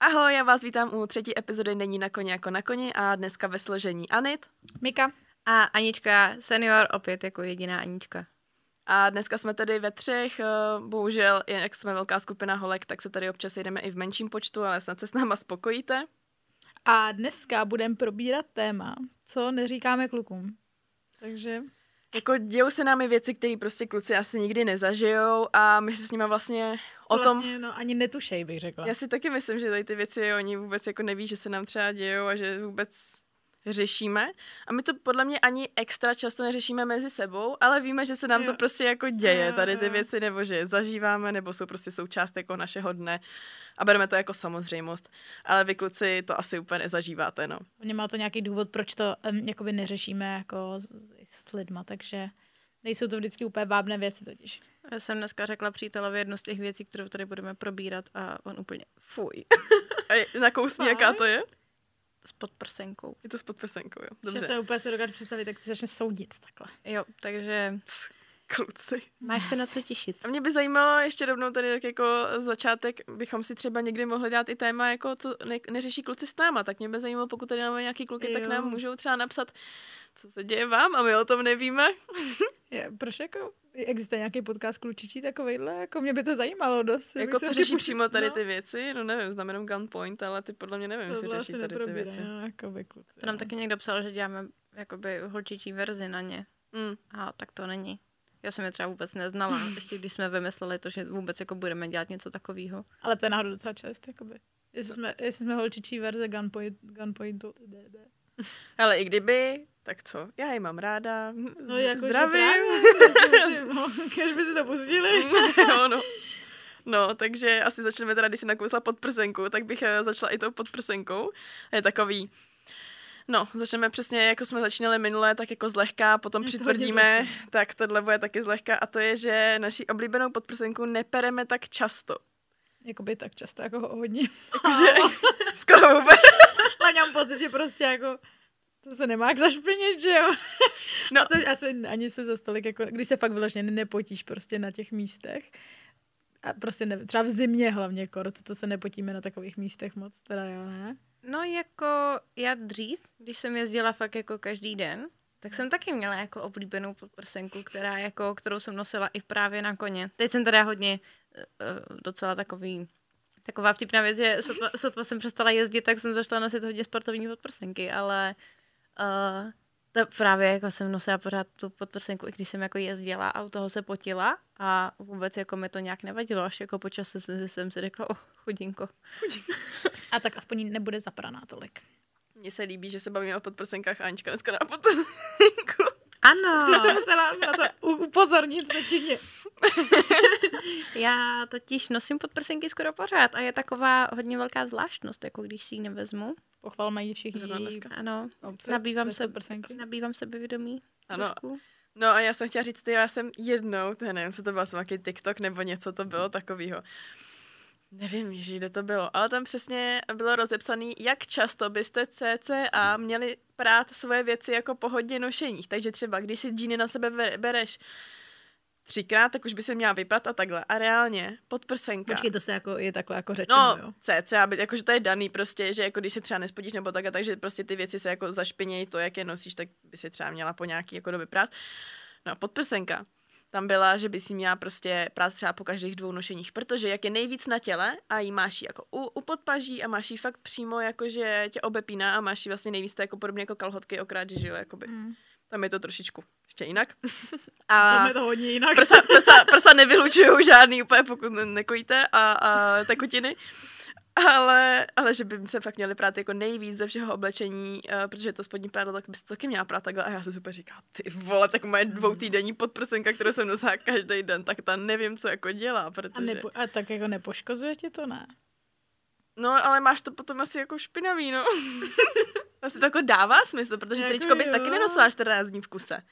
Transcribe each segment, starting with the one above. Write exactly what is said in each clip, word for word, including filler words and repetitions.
Ahoj, já vás vítám u třetí epizody Není na koni jako na koni a dneska ve složení Anit, Mika a Anička senior, opět jako jediná Anička. A dneska jsme tady ve třech, bohužel, jak jsme velká skupina holek, tak se tady občas jdeme i v menším počtu, ale snad se s náma spokojíte. A dneska budeme probírat téma, co neříkáme klukům. Takže... Jako dějou se námi věci, které prostě kluci asi nikdy nezažijou a my se s nima vlastně co o tom... Vlastně, no, ani netušej, bych řekla. Já si taky myslím, že tady ty věci oni vůbec jako neví, že se nám třeba dějou a že vůbec řešíme. A my to podle mě ani extra často neřešíme mezi sebou, ale víme, že se nám jo. to prostě jako děje tady ty věci, nebo že je zažíváme, nebo jsou prostě součást jako našeho dne a bereme to jako samozřejmost. Ale vy kluci to asi úplně nezažíváte, no. Nemá to nějaký důvod, proč to um, jakoby neřešíme jako s, s lidma, takže nejsou to vždycky úplně vábné věci totiž. Já jsem dneska řekla přítelovi jednu z těch věcí, kterou tady budeme probírat a on úplně fuj. A nakousni, jaká to je? S podprsenkou. Je to s podprsenkou, jo. Dobře. Že se úplně si dokážu představit, tak ty začneš soudit takhle. Jo, takže... Kluci. Máš se na co těšit. A mě by zajímalo ještě rovnou tady tak jako začátek, bychom si třeba někdy mohli dát i téma, jako co ne- neřeší kluci s náma, tak mě by zajímalo, pokud tady máme nějaký kluky, jo. tak nám můžou třeba napsat, co se děje vám a my o tom nevíme. Je, proč jako... Existuje nějaký podcast klučičí takovejhle? Jako mě by to zajímalo dost. Jako co řeší přímo tady ty věci? No nevím, znamenám Gunpoint, ale ty podle mě nevím, jestli řeší tady ty věci. No, jakoby, kluci, to nám taky někdo psal, že děláme jakoby holčičí verzi na ně. Mm. A tak to není. Já jsem je třeba vůbec neznala, ještě když jsme vymysleli to, že vůbec jako budeme dělat něco takového. Ale to je náhodou docela čest, jakoby. Jestli jsme, jestli jsme holčičí verze Gunpoint, Gunpointu, d d. Ale i kdyby... Tak co? Já ji mám ráda. No, jako zdravím. Když by si to pustili. no, no. no, takže asi začneme teda, když si nakousla podprsenku, tak bych začala i tou podprsenkou. Je takový... No, začneme přesně, jako jsme začínali minule, tak jako zlehka, potom přitvrdíme, tak tohle bude taky zlehka. A to je, že naši oblíbenou podprsenku nepereme tak často. Jakoby tak často, jako hodně. Jakože skoro vůbec. Ale mám pocit, že prostě jako... To se nemá jak zašpinit, že jo? No. A to asi ani se zas tolik, jako, když se fakt vyloženě nepotíš prostě na těch místech. A prostě ne, třeba v zimě hlavně, kor, to, to se nepotíme na takových místech moc, teda jo, ne? No jako já dřív, když jsem jezdila fakt jako každý den, tak jsem taky měla jako oblíbenou podprsenku, která jako, kterou jsem nosila i právě na koně. Teď jsem teda hodně docela takový... Taková vtipná věc, že sotva, sotva jsem přestala jezdit, tak jsem začala nosit hodně sportovní podprsenky, ale... Uh, to právě jako jsem nosila pořád tu podprsenku, i když jsem jako jezdila a u toho se potila a vůbec jako mi to nějak nevadilo, až jako po čase jsem, jsem si řekla, oh, chudinko. chudinko. A tak aspoň nebude zapraná tolik. Mně se líbí, že se bavíme o podprsenkách a Anička dneska dá podprsenku. Ano. Ty jsi to musela na to upozornit většině. Já totiž nosím podprsenky skoro pořád a je taková hodně velká zvláštnost, jako když si ji nevezmu. Pochval mají všichni. Ano, Opět, nabývám, se, nabývám sebevědomí. Ano. Trošku. No a já jsem chtěla říct, ty, já jsem jednou, to nevím, co to bylo, nějaký TikTok nebo něco to bylo takového. Nevím, ježí, kde to bylo, ale tam přesně bylo rozepsané, jak často byste cca měli prát svoje věci jako po hodně nošeních. Takže třeba, když si džíny na sebe bereš třikrát, tak už by se měla vyprat a takhle. A reálně, podprsenka. Počkej, to se jako je takhle jako řečeno, no, jo? No, cca, jakože to je daný prostě, že jako když se třeba nespodíš nebo tak a takže prostě ty věci se jako zašpinějí to, jak je nosíš, tak by si třeba měla po nějaký jako doby prát. No, podprsenka. Tam byla, že by si měla prostě prát třeba po každých dvou nošeních, protože jak je nejvíc na těle a jí máš jí jako u, u podpaží a máš jí fakt přímo jakože tě obepíná a máš jí vlastně nejvíc to jako podobně jako kalhotky okrát, že jo, jakoby. Mm. Tam je to trošičku ještě jinak. A tam je to hodně jinak. Prsa, prsa, prsa nevylučují žádný úplně, pokud nekojíte a, a tekutiny. Ale, ale že by se fakt měli prát jako nejvíc ze všeho oblečení, uh, protože to spodní prádlo, tak bys to taky měla prát takhle. A já se super říkala, ty vole, tak moje dvoutýdenní podprsenka, kterou jsem nosila každý den, tak ta nevím, co jako dělá, protože... A, nepo, a tak jako nepoškozuje tě to, ne? No, ale máš to potom asi jako špinavý, no. Asi to jako dává smysl, protože jako tričko jo. bys taky nenosila čtrnáct dní v kuse.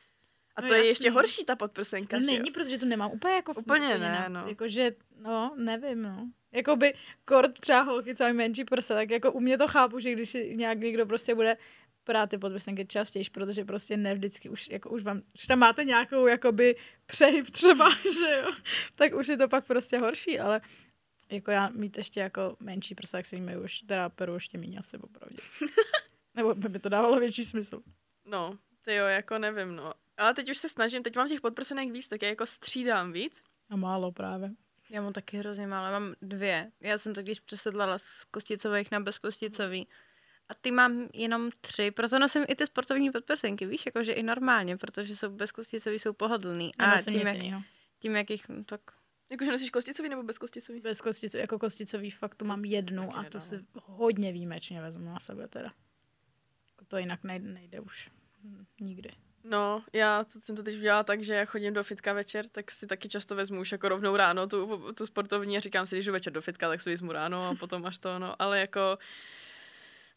A to no, je jasný. Ještě horší ta podprsenka, že není, protože to nemám úplně jako... Úplně, úplně ne, no. Jakože, no, nevím, no. Jakoby kort třeba holky, co mají menší prsa, tak jako u mě to chápu, že když si nějak někdo prostě bude prát ty podprsenky častěji, protože prostě ne vždycky už, jako už vám, už tam máte nějakou jakoby přehyb třeba, že jo, tak už je to pak prostě horší, ale Jako já mít ještě jako menší prsa, jak se jim už, teda peru ještě méně asi opravdu. Nebo by to dávalo větší smysl. No, ty jo, jako nevím, no. Ale teď už se snažím, teď mám těch podprsenek víc, tak já jako střídám víc. A málo právě. Já mám taky hrozně málo, mám dvě. Já jsem to když přesedlala z kosticových na bezkosticový. A ty mám jenom tři, proto nosím i ty sportovní podprsenky, víš, jakože i normálně, protože jsou bezkosticový, jsou pohodlný. A, a tím, jak, tím, jak jich, tak... Jakože nosíš kosticový nebo bezkosticový? Bezkosticový, jako kosticový, fakt tu mám jednu taky a to si hodně výjimečně vezmu na sebe teda. To jinak nejde, nejde už nikdy. No, já to, jsem to teď udělala tak, že já chodím do fitka večer, tak si taky často vezmu už jako rovnou ráno tu, tu sportovní a říkám si, když jdu večer do fitka, tak si vezmu ráno a potom až to, no, ale jako...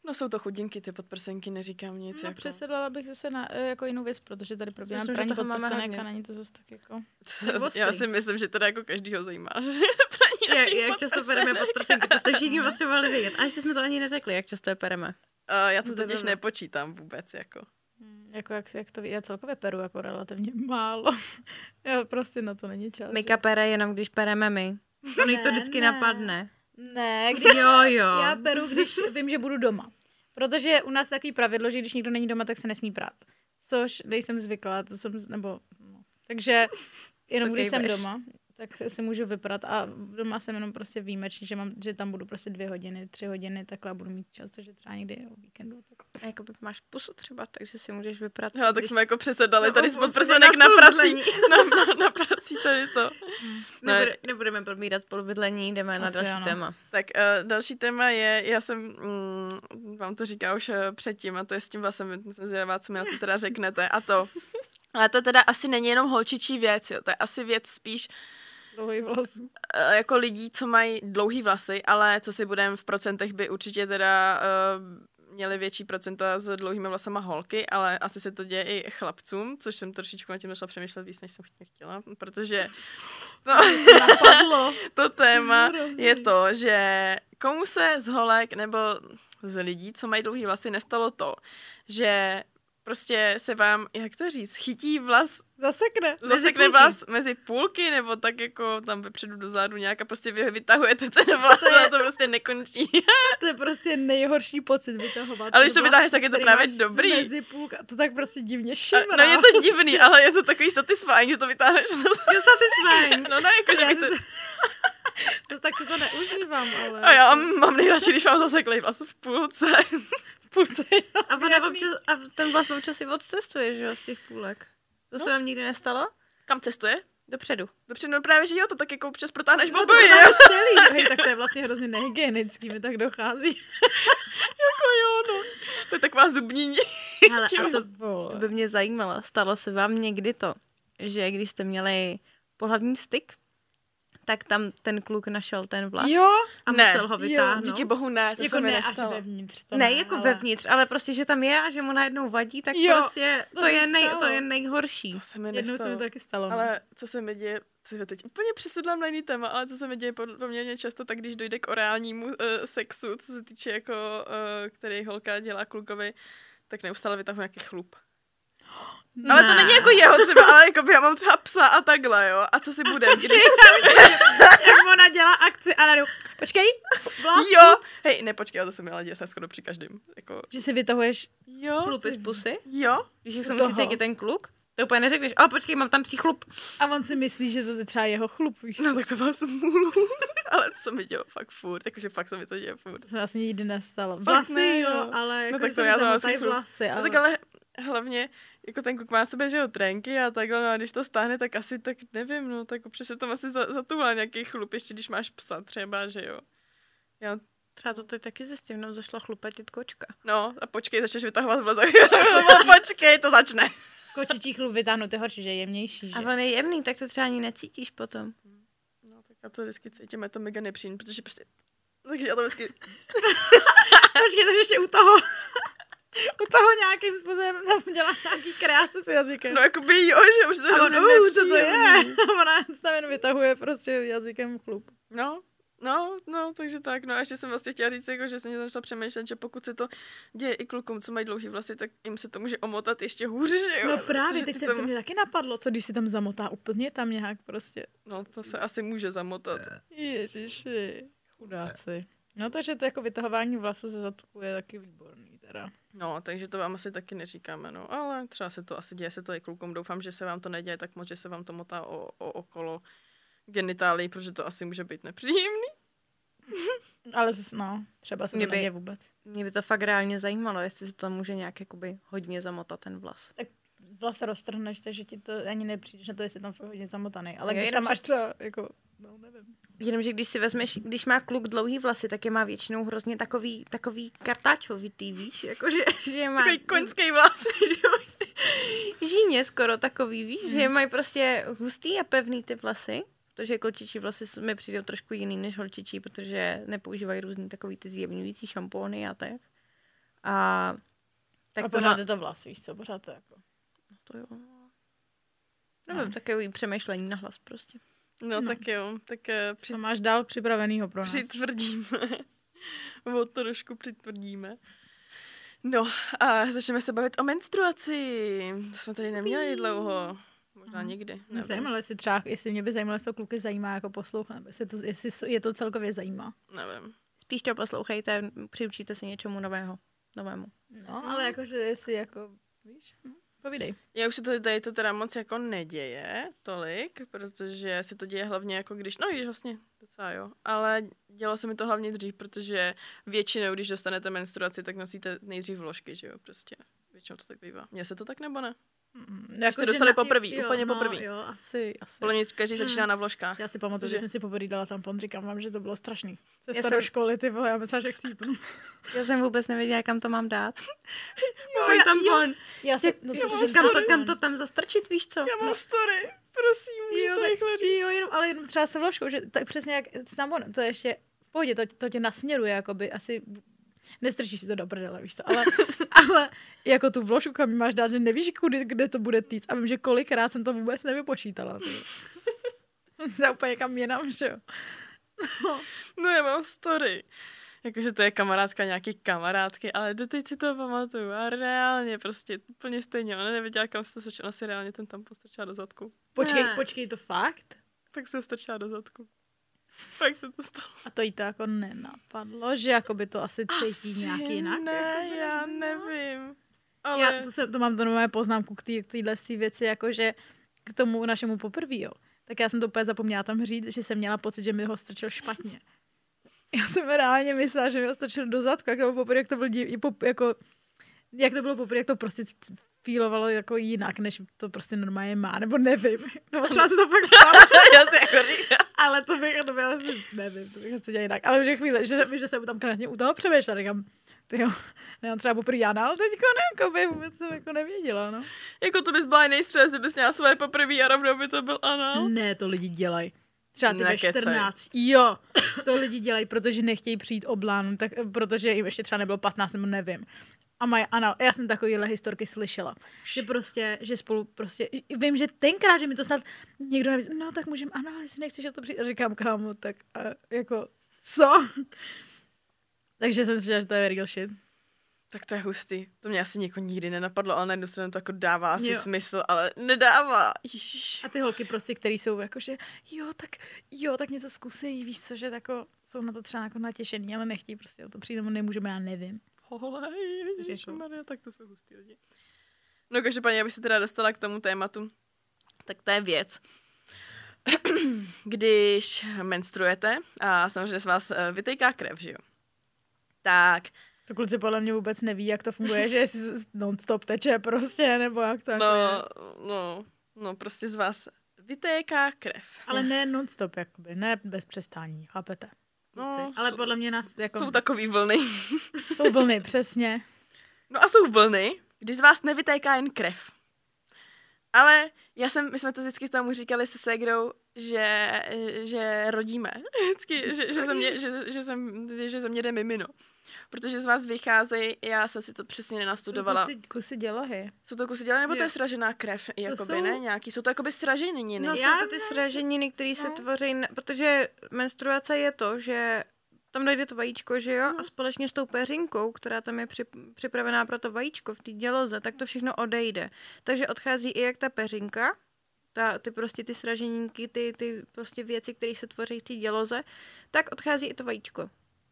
No jsou to chudinky, ty podprsenky, neříkám nic. No jako. Přesedlala bych zase na jako jinou věc, protože tady probíhám praní podprsenek a není to zase tak jako... Co, já si myslím, že teda jako každýho zajímá, že praní našich podprsenek. Jak často pereme podprsenky, to jste všichni potřebovali vědět. Až jsme to ani neřekli, jak často je pereme. Uh, já to totiž nepočítám vůbec, jako. Jako jak, jak to ví, já celkově peru jako relativně málo. Já prostě na to není čas. Mika pere jenom, když pereme my. Ono to vždycky ne. napadne. Ne, když jo, jo. Já peru, když vím, že budu doma. Protože u nás je takový pravidlo, že když nikdo není doma, tak se nesmí prát. Což nejsem zvyklá, to jsem, nebo, no. Takže jenom když jsem doma, tak si můžu vyprat a doma jsem jenom prostě výjimečný, že, mám, že tam budu prostě dvě hodiny, tři hodiny, takhle budu mít čas, takže třeba někdy je o víkendu. Takhle. A jako máš pusu třeba, takže si můžeš vyprat. Hele, tak když... jsme jako přesedali no, tady spod prsenek na prací. Na, na, na prací tady to. Hmm. Ne. Nebude, nebudeme probírat polubydlení, jdeme asi na další ano. téma. Tak uh, další téma je, já jsem, mm, vám to říkala už uh, předtím, a to je s tím vlastně, jsem zvědavá, co mi na to teda řeknete, a to. Ale to teda asi není jenom holčičí věc, jo, to je asi věc spíš dlouhý vlasů. Jako lidí, co mají dlouhý vlasy, ale co si budeme v procentech by určitě teda uh, měli větší procenta s dlouhými vlasama holky, ale asi se to děje i chlapcům, což jsem trošičku na tím začala přemýšlet víc, než jsem chtěla, protože to, to téma je to, že komu se z holek nebo z lidí, co mají dlouhý vlasy, nestalo to, že prostě se vám, jak to říct, chytí vlas... Zasekne. Zasekne vlas mezi půlky, nebo tak jako tam vepředu dozadu nějak a prostě vy vytahujete ten vlas a to prostě nekončí. To je prostě nejhorší pocit vytahovat. Ale když to vytáhneš, tak je to právě dobrý. Mezi půlka, to tak prostě divně šimrá. No je to prostě divný, ale je to takový satisfying, že to vytáhneš. Je satisfying. No ne, jakože bych se... To tak si to neužívám, ale... A já mám nejradši, když mám zaseklej vlas v půlce. Půlce, no. A, občas, a ten vlas občas si odcestuje, že jo, z těch půlek. To no. se vám nikdy nestalo? Kam cestuje? Dopředu. Dopředu, no právě, že jo, to tak jako občas protáhneš no, oboje. No, celý. Hej, tak to je vlastně hrozně nehygienický, mi tak dochází. Jako jo, no. To je taková zubní. Hele, a to, to by mě zajímalo. Stalo se vám někdy to, že když jste měli pohlavní styk, tak tam ten kluk našel ten vlas jo? a ne. musel ho vytáhnout. Jo, díky bohu ne, to jako se mi nestalo. Vevnitř, to ne, ne, jako ale... vevnitř, ale prostě, že tam je a že mu najednou vadí, tak jo, prostě to, to, je nej, to je nejhorší. To se mi nestalo. Jednou se mi to taky stalo. Ale co se mi děje, co se teď úplně přesedlám na jiný téma, ale co se mi děje poměrně často, tak když dojde k orálnímu uh, sexu, co se týče jako, uh, který holka dělá klukovi, tak neustále vytahuje nějaký chlup. Ne. Ale to není jako jeho třeba, ale jako by já mám třeba psa a takhle, jo. A co si bude? Počkej, když... jak ona dělá akci a nadu. Počkej. Vlásku. Jo. Hej, ne, počkej, to se mi děje snad skoro při každém. Jako... Že si vytahuješ chlupy z pusy? Jo. Když se musíš jak je ten kluk, to úplně neřekneš, ale počkej, mám tam příchlup. A on si myslí, že to je třeba jeho chlup, víš. No tak to byla smůlu. Ale to se mi dělo fakt furt, takže fakt se mi to děje furt. To se vlastně nikdy nestalo. Vlasy, ne, jo, ale jako no, tak jsem zamotají vlasy. Ale... No, tak ale hlavně, jako ten kluk má sebe, že jo, trenky a takhle, no a když to stáhne, tak asi, tak nevím, no, tak opřesně tam asi zatůhla nějaký chlup, ještě když máš psa třeba, že jo. Já třeba to teď taky zjistím, no, zašla chlupetit kočka. No, a počkej, začneš vytahovat vlas, počkej, to začne. Kočičí chlup vytáhnout, to je horší, že je jemnější, že? A on je jemný, tak to třeba ani necítíš potom. No, tak já to vždycky cítím, je to mega nepříjemný, protože prostě, takže já to vždycky... Počkej, takže ještě u toho... U toho nějakým způsobem tam dělá nějaký kreace s jazykem. No jakoby jo, že už se hrozně nepříjemný. A on, co to je? Ona tam jen vytahuje prostě jazykem chlup. No, No, no, takže tak. No a ještě jsem vlastně chtěla říct, jako, že jsem mě začala přemýšlet, že pokud se to děje i klukům, co mají dlouhý vlasy, tak jim se to může omotat ještě hůř, že jo? No právě, teď se tam... to mě taky napadlo, co když si tam zamotá úplně tam nějak prostě. No to se asi může zamotat. Ježiši, chudáci. No takže to jako vytahování vlasů ze zadku je taky výborný teda. No, takže to vám asi taky neříkáme, no, ale třeba se to asi děje, se to i klukům. Doufám, že se vám to neděje tak moc, že se vám to motá o, o okolo genitálií, protože to asi může být nepříjemný. Ale zase, no, třeba se mě to by, neděje vůbec. Mě by to fakt reálně zajímalo, jestli se to může nějak jakoby hodně zamotat ten vlas. Tak vlas roztrhneš, takže ti to ani nepřijdeš na to, jestli tam fakt hodně zamotaný. Ale když tam máš třeba, jako, no nevím. Jenomže když si vezmeš, když má kluk dlouhý vlasy, tak je má většinou hrozně takový, takový kartáčovitý, víš, jakože, že je má... Takový koňský vlas, žíně skoro takový, víš, hmm. že mají prostě hustý a pevný ty vlasy. Protože klučičí vlasy mi přijdou trošku jiný než holčičí, protože nepoužívají různý takový ty zjemňující šampóny a tak. A, tak a pořád to má... je to vlas, víš co, pořád to jako... No to jo. Nevím, no. Takové přemýšlení nahlas prostě. No, no tak jo, tak... Při... Co máš dál připravenýho pro nás? Přitvrdíme. O trošku přitvrdíme. No a začneme se bavit o menstruaci. To jsme tady neměli dlouho. Možná nikdy. Mě zajímalo, jestli třeba, jestli mě by zajímalo, jestli to kluky zajímá jako poslouchat, nebo jestli, to, jestli je to celkově zajímá. Nevím. Spíš to poslouchejte, přiučíte si něčemu nového, novému. No, ale jakože jestli jako, víš, no, povídej. Já už se to tady to teda moc jako neděje tolik, protože se to děje hlavně jako když, no i když vlastně docela jo, ale dělo se mi to hlavně dřív, protože většinou, když dostanete menstruaci, tak nosíte nejdřív vložky, že jo, prostě. Většinou to tak bývá. Mně se to tak nebo ne? No, jako jste dostali na... poprvý, jo, úplně no, poprvý. Jo, asi, asi. Podle mě každý začíná na vložkách. Já si pamatuju, že, že jsem si poprvé dala tampon, říkám vám, že to bylo strašný. Cesta jsem... do školy, ty vole, já myslela, že chcípnu. Já jsem vůbec nevěděla, kam to mám dát. Můj já, tampon. Já, já se, no, já to, kam, to, kam to tam zastrčit, víš co? Já mám no. story, prosím, jo, to rychle říct. Jo, jenom, ale jenom třeba se vložkou, že tak přesně jak tampon, to je ještě v pohodě, to, to tě nasměruje, jakoby asi... Nestrčíš si to do prdele, víš to, ale, ale jako tu vložku, kam máš dát, že nevíš, kudy, kde to bude týc. A vím, že kolikrát jsem to vůbec nevypočítala. Jsem si úplně někam jinam, že jo. No. no já mám story. Jakože to je kamarádka nějaký kamarádky, ale doteď si to pamatuju. A reálně prostě úplně stejně. Ona nevěděla, kam se to strčila. Ona si reálně ten tampon strčila do zadku. Počkej, ne. počkej, to fakt? Tak se ho strčila do zadku. Tak se to stalo. A to jí to jako nenapadlo, že jako by to asi cítí asi nějak jinak? Ne, jako já nevím. Ale... Já to, se, to mám do moje poznámku k téhle tý, věci, jakože k tomu našemu poprví, jo. Tak já jsem to úplně zapomněla tam říct, že jsem měla pocit, že mi ho strčil špatně. Já jsem reálně myslela, že mi ho strčil do zadku, jak to bylo poprvé, jak to bylo, jako, jak to bylo poprvé, jak to prostě fílovalo jako jinak, než to prostě normálně má, nebo nevím. Nebo třeba se to fakt stalo. Já si jako říkám. Ale to bych, to bych asi, nevím, to bych asi dělal jinak. Ale už je chvíle, že, že jsem tam krásně u toho přemýšlela, říkám, tyjo, nemám třeba poprvé anal teďko, ne, jako by vůbec jsem jako nevěděla, no. Jako to bys byla nejstřed, že bys měla svoje poprvé a rovnou by to byl anal. Ne, to lidi dělají. Třeba ty ve čtrnáct. Jo, to lidi dělají, protože nechtějí přijít oblánu, tak protože jim ještě třeba nebylo patnáct, nebo nevím. A mají anal. Já jsem takovýhle historky slyšela. Že prostě, že spolu prostě, vím, že tenkrát, že mi to snad někdo navíc, no tak můžeme anal, jestli nechceš o to přijít. Říkám, kámo, tak a, jako, co? Takže jsem slyšela, že to je real shit. Tak to je hustý. To mě asi někoho nikdy nenapadlo, ale na jednu stranu to jako dává asi jo. smysl, ale nedává. Ježiš. A ty holky prostě, které jsou jakože, jo, tak jo, tak něco zkusí, víš co, že tako, jsou na to třeba jako natěšený, ale nechtí prostě o to přijít, nebo nemůžeme, já nevím. Holej, ježišmarja, tak to jsou hustý lidi. No každopádně, abych se teda dostala k tomu tématu, tak to je věc. Když menstruujete a samozřejmě z vás vytejká krev, že jo? Tak... To kluci podle mě vůbec neví, jak to funguje, že non-stop teče prostě, nebo jak to no, jako je. No, no, prostě z vás vytéká krev. Ale ne non-stop, jakoby, ne bez přestání, chápete? No, ale jsou, podle mě nás... Jako... Jsou takový vlny. Jsou vlny, přesně. No a jsou vlny, kdy z vás nevytéká jen krev. Ale Já jsem, my jsme to vždycky tam říkali se ségrou, že, že rodíme. Vždycky, že, že, ze mě, že, že, jsem, že ze mě jde mimino. Protože z vás vycházejí, já jsem si to přesně nenastudovala. Kusy, kusy dělohy. Jsou to kusy dělohy, nebo to je sražená krev? Jakoby, jsou... Ne, nějaký, jsou to jakoby sraženiny. No, jsou to ty sraženiny, které se tvoří, protože menstruace je to, že tam dojde to vajíčko, že jo? A společně s tou peřinkou, která tam je připravená pro to vajíčko v té děloze, tak to všechno odejde. Takže odchází i jak ta peřinka, ta, ty prostě ty sraženinky, ty, ty prostě věci, které se tvoří v té děloze, tak odchází i to vajíčko.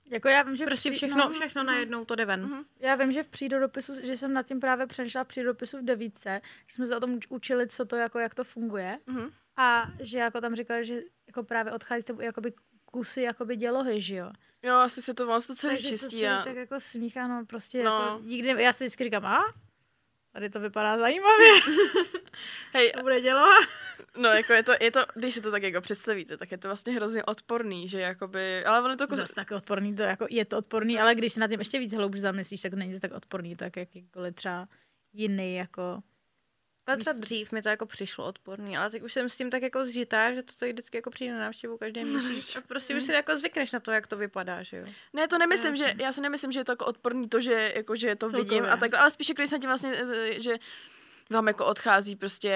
Jako já vím, že prostě při... všechno, no, všechno no, najednou to jde ven. Uh-huh. Já vím, že v přírodopisu, že jsem nad tím právě přešla v přírodopisu v devítce, že jsme se o tom učili, co to jako, jak to funguje. Uh-huh. A že jako tam říkali, že jako právě odchází tam jakoby kusy jakoby dělohy, že jo. Jo, asi se to vlastně celý takže čistí. Takže to celý a... tak jako smíchá, no prostě no. Jako nikdy, já si vždycky říkám, a? Tady to vypadá zajímavě. Hej, to bude dělo. No, jako je to, je to, když si to tak jako představíte, tak je to vlastně hrozně odporný, že jakoby, ale ono to... Kus... Zas tak odporný, to jako, je to odporný, no. Ale když se na tím ještě víc hloubš zamyslíš, tak to není to tak odporný, tak jakýkoliv třeba jiný, jako... Ale třeba dřív mi to jako přišlo odporný, ale teď už jsem s tím tak jako zžitá, že to tak vždycky jako přijde na návštěvu každý měsíc a prostě už si jako zvykneš na to, jak to vypadá, že jo. Ne, to nemyslím, já, že já si nemyslím, že je to jako odporný to, že jako že to celkově vidím a tak, ale spíše když jsem tím vlastně, že vám jako odchází prostě,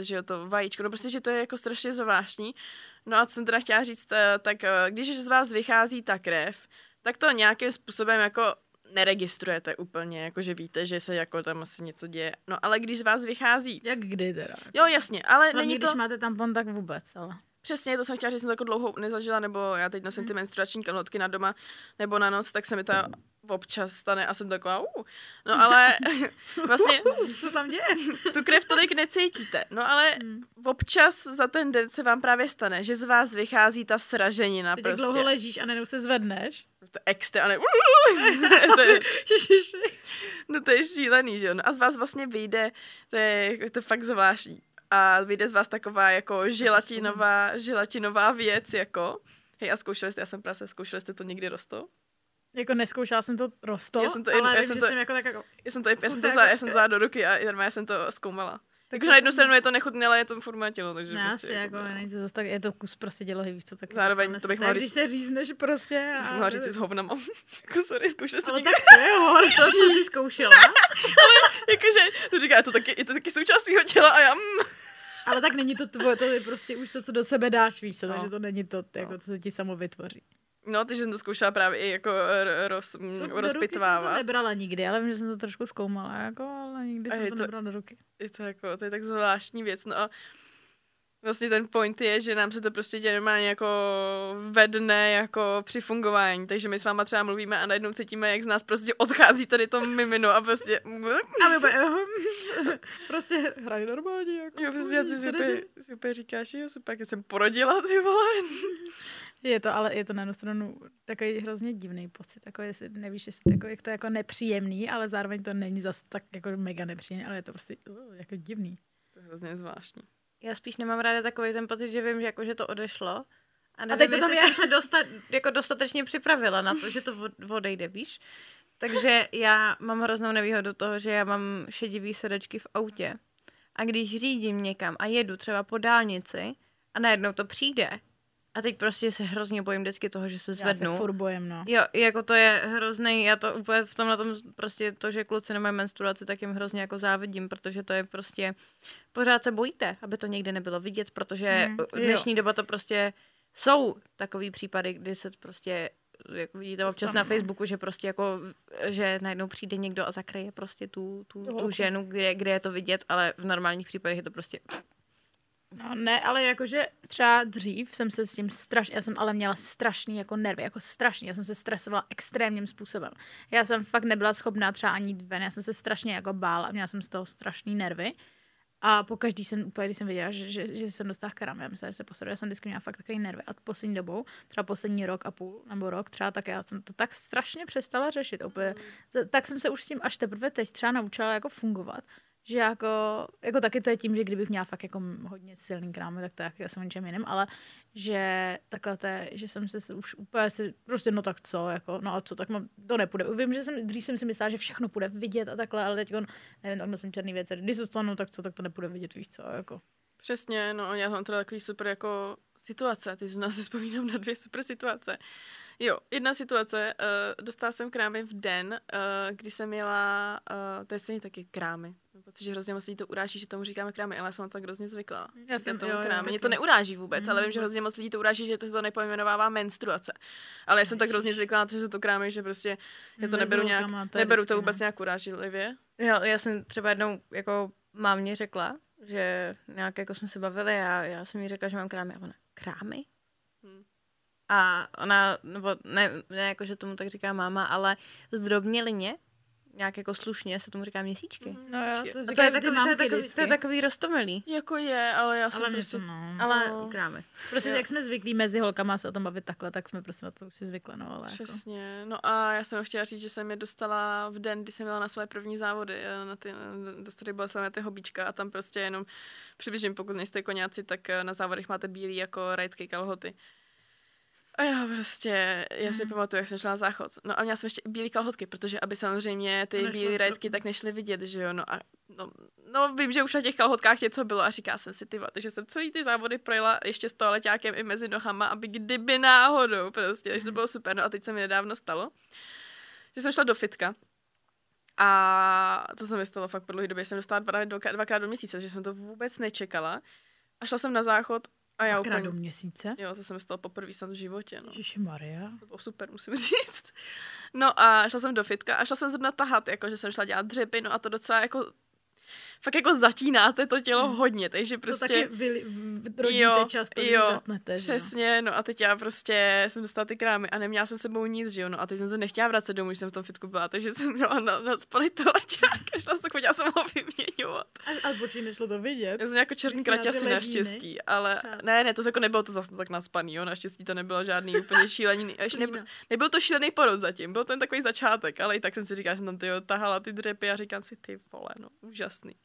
že jo, to vajíčko, no prostě, že to je jako strašně zvláštní. No a co jsem teda chtěla říct, tak když z vás vychází ta krev, tak to nějakým způsobem jako neregistrujete úplně, jakože víte, že se jako tam asi něco děje. No ale když z vás vychází... Jak kdy teda? Jo, jasně, ale hlavně není to... když máte tampon, tak vůbec, ale... Přesně, to jsem chtěla, že jsem to jako dlouho nezažila, nebo já teď nosím ty menstruační kalhotky na doma, nebo na noc, tak se mi to občas stane a jsem taková, uh, no ale vlastně... Co tam děje? Tu krev tolik necítíte, no ale občas za ten den se vám právě stane, že z vás vychází ta sraženina. Teď prostě. Dlouho ležíš a najednou se zvedneš. To je extra, a ne... to je, no to je šílený, že jo? No a z vás vlastně vyjde, to je, to je fakt zvláštní. A vyjde z vás taková jako žilatinová, žilatinová věc, jako. Hej, a zkoušeli jste, já jsem prase, zkoušeli jste to někdy rostou? Jako neskoušela jsem to rostou, já jsem to, ale já vím, jsem že to, jsem jako tak jako... Já jsem to, já jsem to jako... za, já jsem za do ruky a já jsem to zkoumala. Takže na jednu stranu je to nechutné, ale je to furt moje tělo, takže ne, prostě... Jako, nejde, zase tak, je to kus prostě dělohy, víš co, tak... Zároveň to bych mohla říct... Když se řízneš prostě a... Mohla říct si s hovnama. Jako, sorry, zkoušela jsi to někde... Ale tak to je horší, co jsi zkoušela. Ale jakože, to říká, je to taky, je to taky součást svýho těla a já... Mm. Ale tak není to tvoje, to je prostě už to, co do sebe dáš, víš co, no. Takže to není to, jako, co se ti samo vytvoří. No, takže jsem to zkoušela právě i jako roz, rozpitvávat. Jsem to nebrala nikdy, ale vím, že jsem to trošku zkoumala, jako, ale nikdy a jsem to, to nebrala do ruky. Je to jako, to je tak zvláštní věc, no a vlastně ten point je, že nám se to prostě děje normálně jako ve dne, jako při fungování, takže my s váma třeba mluvíme a najednou cítíme, jak z nás prostě odchází tady to mimino a prostě... A my prostě hrají normálně, jako. Jo, prostě ty super, super říkáš, jo, super, jak jsem porodila, ty vole. Je to, ale je to na jednu stranu takový hrozně divný pocit, takový, jestli nevíš, jestli takový, jak to je jako nepříjemný, ale zároveň to není zas tak jako mega nepříjemný, ale je to prostě uh, jako divný. To je hrozně zvláštní. Já spíš nemám ráda takový ten pocit, že vím, že, jako, že to odešlo a nevím, a jestli jsem se dosta, jako dostatečně připravila na to, že to odejde, víš. Takže já mám hroznou nevýhodu toho, že já mám šedivý sedačky v autě a když řídím někam a jedu třeba po dálnici a najednou to přijde, a teď prostě se hrozně bojím vždycky toho, že se zvednu. Já se furt bojím, no. Jo, jako to je hrozný, já to úplně v tomhle tom prostě to, že kluci nemají menstruaci, tak jim hrozně jako závidím, protože to je prostě, pořád se bojíte, aby to někde nebylo vidět, protože mm, dnešní jo. Doba to prostě jsou takový případy, kdy se prostě, jak vidíte občas na Facebooku, že prostě jako, že najednou přijde někdo a zakryje prostě tu, tu, tu okay. ženu, kde, kde je to vidět, ale v normálních případech je to prostě... No ne, ale jakože třeba dřív jsem se s tím strašně, já jsem ale měla strašný jako nervy, jako strašný, já jsem se stresovala extrémním způsobem. Já jsem fakt nebyla schopná třeba ani ven, já jsem se strašně jako bála, měla jsem z toho strašný nervy a pokaždý jsem úplně, když jsem věděla, že, že, že jsem dostala kram, já myslela, že se posadu, já jsem vždycky měla fakt takový nervy a poslední dobou, třeba poslední rok a půl nebo rok třeba, tak já jsem to tak strašně přestala řešit, úplně, tak jsem se už s tím až teprve teď třeba naučila jako fungovat. Že jako, jako taky to je tím, že kdybych měla fakt jako hodně silný krámy, tak to je jako jsem něčem jiným, ale že takhle to je, že jsem se už úplně si, prostě no tak co, jako, no a co, tak mám, to nepůjde. Vím, že jsem, dřív jsem si myslela, že všechno půjde vidět a takhle, ale teď on, nevím, tak jsem černý věc, když se stanu, tak co, tak to nepůjde vidět, víš co, jako. Přesně, no já mám teda takový super jako situace, teď zrovna si vzpomínám na dvě super situace. Jo, jedna situace, uh, dostala jsem krámy v den, uh, kdy jsem jela, uh, to je stejně taky krámy, protože hrozně moc lidí to uráží, že tomu říkáme krámy, ale já jsem na to tak hrozně zvyklá. Já jsem tomu krámy, mě to neuráží vůbec, mm, ale vím, že hrozně moc lidí to uráží, že to se to nepojmenovává menstruace. Ale já jsem tak hrozně zvyklá na to, že to krámy, že prostě já to neberu nějak, neberu to vůbec nějak urážlivě. Já, já jsem třeba jednou jako mámě řekla, že nějak jako jsme se bavili a já jsem jí řekla, že mám krámy a ona, krámy? Hmm. A ona, nebo ne, ne jako, že tomu tak říká máma, ale zdrobnělině, nějak jako slušně se tomu říká měsíčky. No jo, to, to, je takový, to, je takový, to je takový roztomilý. Jako je, ale já jsem ale prostě... No. Ale krámy. Prostě jo. Jak jsme zvyklí mezi holkama se o tom bavit takhle, tak jsme prostě na to už si zvykli. No, ale přesně. Jako. No a já jsem chtěla říct, že jsem je dostala v den, kdy jsem jela na své první závody. Na ty, dostali Boleslavy na ty hobíčka a tam prostě jenom přibližně, pokud nejste koňáci, tak na závodech máte bílý jako rajtky kalhoty. A já prostě, já si mm. pamatuju, jak jsem šla na záchod. No a měla jsem ještě bílý kalhotky, protože aby samozřejmě ty bílé rajtky tak nešly vidět, že jo. No a no, no vím, že už na těch kalhotkách něco bylo a říká jsem si, ty va, takže jsem celý ty závody projela ještě s toaleťákem i mezi nohama, aby kdyby náhodou prostě, takže to bylo super. No a teď se mi nedávno stalo, že jsem šla do fitka. A to se mi stalo fakt po dlouhé době, jsem dostala dva, dva, dvakrát do měsíce, že jsem to vůbec nečekala. A šla jsem na záchod. A já úplně, do měsíce? Jo, to jsem stala poprvé snad v životě. No. Ježišmarja. To bylo super, musím říct. No a šla jsem do fitka a šla jsem zrovna tahat, jako, že jsem šla dělat dřepy, no a to docela jako, fakt jako zatínáte to tělo hmm. hodně, takže prostě... To taky vy, rodíte jo, často, když jo, zatnete. Přesně, no. no a teď já prostě jsem dostala ty krámy a neměla jsem sebou nic, že jo, no a teď jsem se nechtěla vracet domů, když jsem v tom fitku byla, takže jsem měla na, na spolej toaleťák a šla se chodila jsem ho vyměňovat. Ale počkej, nešlo to vidět. Já jsem jako černý kraťasy naštěstí, ale třeba. ne, ne, to jako nebylo to zase tak naspaný, jo, naštěstí to nebylo žádný úplně šílený, nebyl, nebyl to šílený porod zatím, byl ten takový začátek, ale i tak jsem si říkala, že jsem tam tyjo, tahala ty dřepy a říkám si, ty vole, no, úžasný.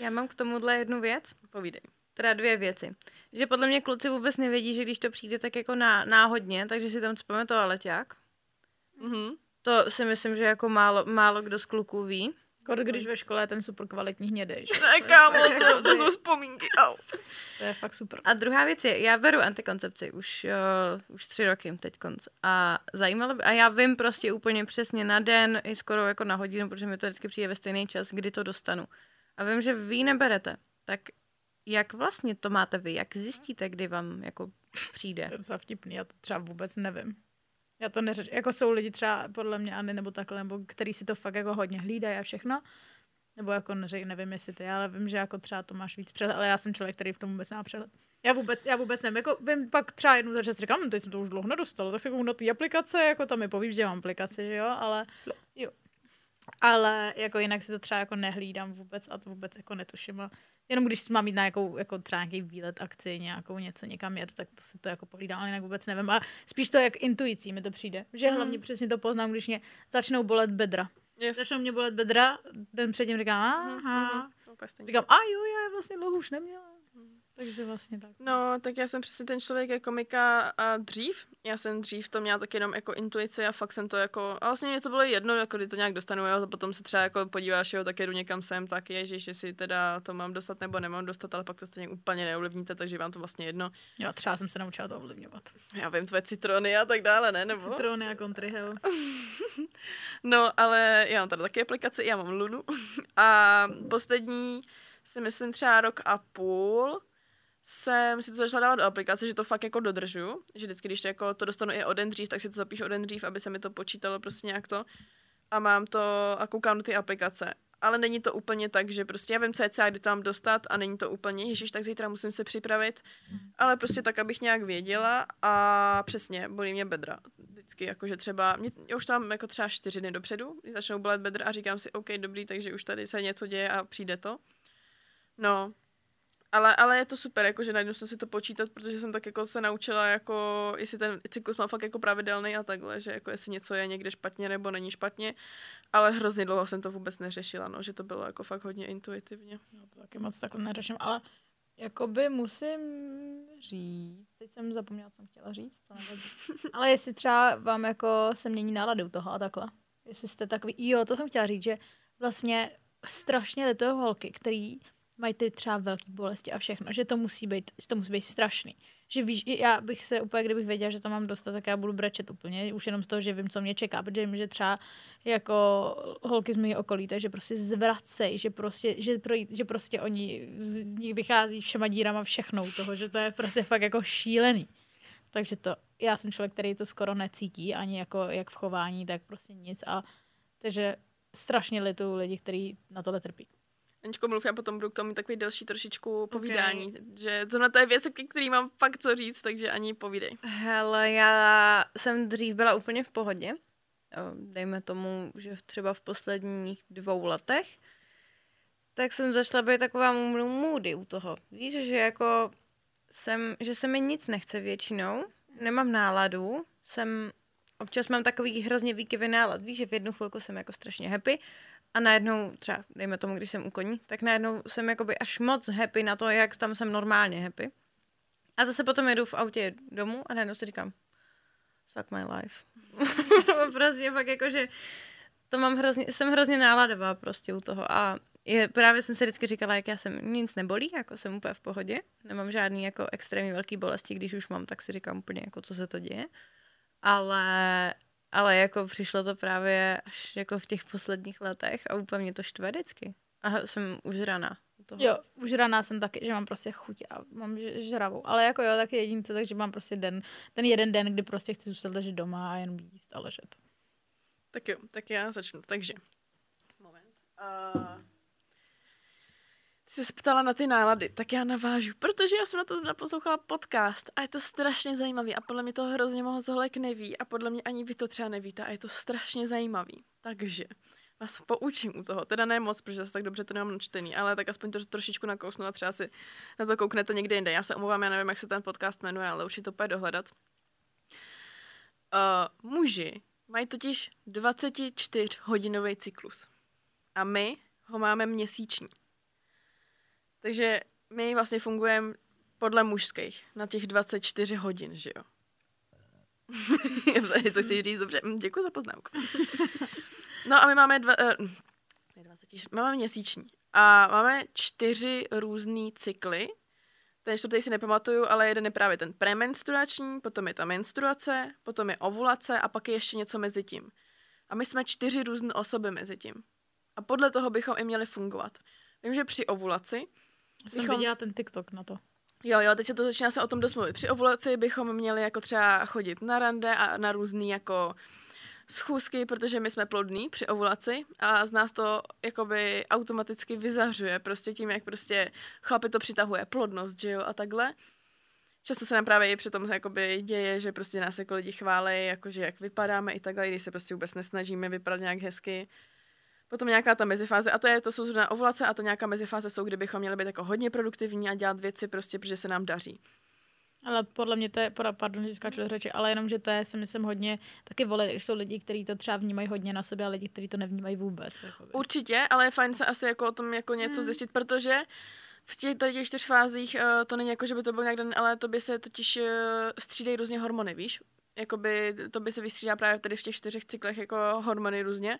Já mám k tomuhle jednu věc. Povídej. Teda dvě věci. Že podle mě kluci vůbec nevědí, že když to přijde tak jako ná, náhodně, takže si tam cpeme toaleťák. Mm-hmm. To si myslím, že jako málo, málo kdo z kluků ví. Kor, když ve škole je ten super kvalitní hnědej. Ne, kámo, to, to jsou vzpomínky. Au. To je fakt super. A druhá věc je, já beru antikoncepci už, uh, už tři roky teď konc. A zajímalo by, a já vím prostě úplně přesně na den, i skoro jako na hodinu, protože mi to vždycky přijde ve stejný čas, kdy to dostanu. A vím, že vy neberete, tak jak vlastně to máte vy? Jak zjistíte, kdy vám jako přijde? To je docela vtipný, já to třeba vůbec nevím. Já to neřeč, jako jsou lidi třeba podle mě Anny nebo takhle, nebo který si to fakt jako hodně hlídají a všechno, nebo jako neřek, nevím, jestli ty, ale vím, že jako třeba to máš víc přehled, ale já jsem člověk, který v tom vůbec nemá přehled. Já vůbec, já vůbec nevím, jako vím pak třeba jednou začas říkám, no teď jsem to už dlouho nedostalo, tak se kouknu na ty aplikace, jako tam mi poví, že mám aplikaci, že jo, ale jo. Ale jako jinak si to třeba jako nehlídám vůbec a to vůbec jako netuším. A jenom když mám jít na nějakou, jako třeba nějaký výlet, akci, nějakou něco někam jet, tak to si to jako pohlídám, ale jinak vůbec nevím. A spíš to jak intuicí mi to přijde, že hmm. hlavně přesně to poznám, když mě začnou bolet bedra. Yes. Začnou mě bolet bedra, den předtím říkám, aha. Mm-hmm. Říkám, a jo, já je vlastně dlouho už neměla. Takže vlastně tak. No, tak já jsem přesně ten člověk jako Mika a dřív. Já jsem dřív to měla tak jenom jako intuici a fakt jsem to jako, a vlastně mě to bylo jedno, jako kdy to nějak dostanu, jo, a potom se třeba jako podíváš, jo, tak jedu někam sem, tak ježiš, jestli teda to mám dostat nebo nemám dostat, ale pak to stejně úplně neovlivníte, takže vám to vlastně jedno. Já třeba jsem se naučila to ovlivňovat. Já vím, tvoje citrony a tak dále, ne? Nebo? Citrony a Country Hill. No, ale já mám tady taky aplikaci, já mám Lunu. A poslední si myslím třeba rok a půl. Jsem si to začala dávat do aplikace, že to fakt jako dodržu, že vždycky, když to, jako to dostanu i o den dřív, tak si to zapíšu o den dřív, aby se mi to počítalo prostě nějak to a mám to a koukám do ty aplikace. Ale není to úplně tak, že prostě já vím cca, kdy to mám dostat a není to úplně, ježiš, tak zítra musím se připravit, ale prostě tak, abych nějak věděla a přesně, bolí mě bedra. Vždycky jakože třeba, mě, já už tam jako třeba čtyři dny dopředu, když začnou bolet bedra a říkám si, OK, dobrý, takže už tady se něco děje a přijde to. No. Ale, ale je to super, jakože najednou jsem si to počítat, protože jsem tak jako se naučila, jako jestli ten cyklus má fakt jako pravidelný a takhle, že jako jestli něco je někde špatně nebo není špatně, ale hrozně dlouho jsem to vůbec neřešila, no, že to bylo jako fakt hodně intuitivně. No, to taky moc takhle neřeším, ale jakoby musím říct, teď jsem zapomněla, co jsem chtěla říct, to ale jestli třeba vám jako se mění nálady u toho a takhle, jestli jste takový, jo, to jsem chtěla říct, že vlastně strašně lituju holky, který mají ty třeba velký bolesti a všechno, že to musí být, že to musí být strašný. Že víš, já bych se úplně, kdybych věděla, že to mám dostat, tak já budu brečet úplně, už jenom z toho, že vím, co mě čeká, protože vím, že třeba jako holky z mého okolí, takže prostě zvracej, že prostě, že, pro, že prostě oni z nich vychází všema dírama všechnou toho, že to je prostě fakt jako šílený. Takže to, já jsem člověk, který to skoro necítí, ani jako jak v chování, tak prostě nic a takže strašně lituju lidi, kteří na tohle trpí. Aničko, mluv, já potom budu k tomu mít takový delší trošičku povídání, okay. Že zrovna to je věc, který mám fakt co říct, takže ani povídej. Hele, já jsem dřív byla úplně v pohodě, dejme tomu, že třeba v posledních dvou letech, tak jsem začala být taková moody u toho. Víš, že jako jsem, že se mi nic nechce většinou, nemám náladu, jsem, občas mám takový hrozně výkyvy nálad, víš, že v jednu chvilku jsem jako strašně happy, a najednou třeba, dejme tomu, když jsem u koní, tak najednou jsem jakoby až moc happy na to, jak tam jsem normálně happy. A zase potom jedu v autě domů a najednou si říkám, suck my life. Prostě fakt jako, že to mám hrozně, jsem hrozně náladová prostě u toho. A je, právě jsem si vždycky říkala, jak já jsem, nic nebolí, jako jsem úplně v pohodě. Nemám žádný jako extrémní velký bolesti, když už mám, tak si říkám úplně, jako co se to děje. Ale... Ale jako přišlo to právě až jako v těch posledních letech a úplně mě to štve vždycky. A jsem už raná. Jo, už raná jsem taky, že mám prostě chuť a mám žravu. Ale jako jo, taky jedince, takže mám prostě den, ten jeden den, kdy prostě chci zůstat ležet doma a jen jíst a ležet. Tak jo, tak já začnu. Takže, moment. Uh... Ty jsi se ptala na ty nálady, tak já navážu, protože já jsem na to naposlouchala podcast a je to strašně zajímavý a podle mě to hrozně moc holek neví a podle mě ani vy to třeba nevíte a je to strašně zajímavý. Takže vás poučím u toho, teda ne moc, protože zase tak dobře to nemám načtený, ale tak aspoň to trošičku nakousnu a třeba si na to kouknete někde jinde. Já se omlouvám, já nevím, jak se ten podcast jmenuje, ale určitě to půjde dohledat. Uh, muži mají totiž dvacetičtyřhodinový cyklus a my ho máme měsíční. Takže my vlastně fungujeme podle mužských na těch dvacet čtyři hodin, že jo? Já co chci říct, dobře, děkuji za poznámku. No a my máme, dva, ne dvacet čtyři, máme měsíční a máme čtyři různý cykly. Ten čtvrtý si nepamatuju, ale jeden je právě ten premenstruační, potom je ta menstruace, potom je ovulace a pak je ještě něco mezi tím. A my jsme čtyři různé osoby mezi tím. A podle toho bychom i měli fungovat. Vím, že při ovulaci... Jsem bychom... viděla ten TikTok na to. Jo, jo, teď se to začíná se o tom dosmluvit. Při ovulaci bychom měli jako třeba chodit na rande a na různý jako schůzky, protože my jsme plodní při ovulaci a z nás to jakoby automaticky vyzařuje prostě tím, jak prostě chlapy to přitahuje plodnost, že jo, a takhle. Často se nám právě i při tom jakoby děje, že prostě nás jako lidi chválí, jakože jak vypadáme i takhle, když se prostě vůbec nesnažíme vypadat nějak hezky. Potom nějaká ta mezifáze, a to, je, to jsou zrovna ovulace, a ta nějaká mezifáze jsou, kdy bychom měli být jako hodně produktivní a dělat věci prostě, protože se nám daří. Ale podle mě to je, pardon, že skáču do řeči, ale jenom, že to je, si myslím, hodně taky volit, když jsou lidi, kteří to třeba vnímají hodně na sobě a lidi, kteří to nevnímají vůbec. Jakoby. Určitě, ale je fajn se asi jako o tom jako něco hmm. zjistit, protože v těch, těch čtyř fázích uh, to není jako, že by to byl nějak den, ale to by se totiž uh, střídají různě hormony, víš? Jakoby to by se vystřídá právě tady v těch čtyřech cyklech jako hormony různě.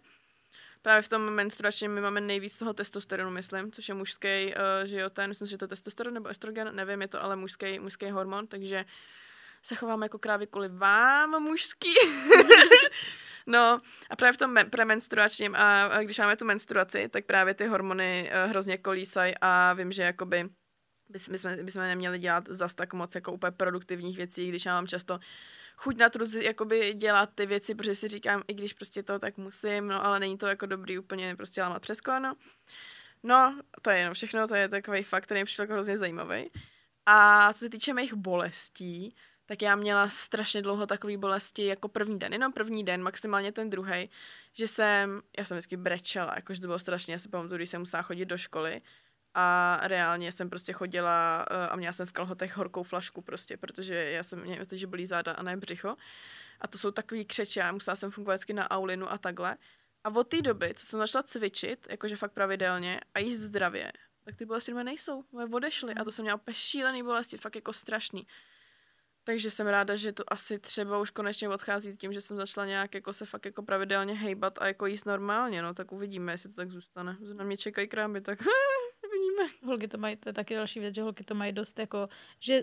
Právě v tom menstruačním my máme nejvíc toho testosteronu, myslím, což je mužský, uh, že jo, ten, myslím, že to je testosteron nebo estrogen, nevím, je to ale mužský, mužský hormon, takže se chováme jako krávy kvůli vám, mužský. No a právě v tom men- premenstruačním a, a když máme tu menstruaci, tak právě ty hormony uh, hrozně kolísají a vím, že jakoby bychom, bychom neměli dělat zas tak moc jako úplně produktivních věcí, když já mám často chuť na truci jakoby dělat ty věci, protože si říkám, i když prostě to tak musím, no ale není to jako dobrý úplně prostě lámat přes koleno. No, to je jenom všechno, to je takový fakt, který mi přišel jako hrozně zajímavý. A co se týče mých bolestí, tak já měla strašně dlouho takový bolesti jako první den, jenom první den, maximálně ten druhej, že jsem, já jsem vždycky brečela, jakože to bylo strašně, já si pamatuju, když jsem musela chodit do školy, a reálně jsem prostě chodila a měla jsem v kalhotech horkou flašku prostě, protože já jsem měla, že bolí záda a ne břicho. A to jsou takový křeče, já musela jsem fungovat vždycky na aulinu a takhle. A od té doby, co jsem začala cvičit, jakože fakt pravidelně a jíst zdravě, tak ty bolesti mě nejsou, moje odešly a to jsem měla úplně šílený bolesti, fakt jako strašný. Takže jsem ráda, že to asi třeba už konečně odchází tím, že jsem začala nějak jako se fakt jako pravidelně hejbat a jako jíst normálně, no tak uvidíme, jestli to tak zůstane. Na mě čekají krámy, tak uvidíme. Holky to mají, to je taky další věc, že holky to mají dost jako, že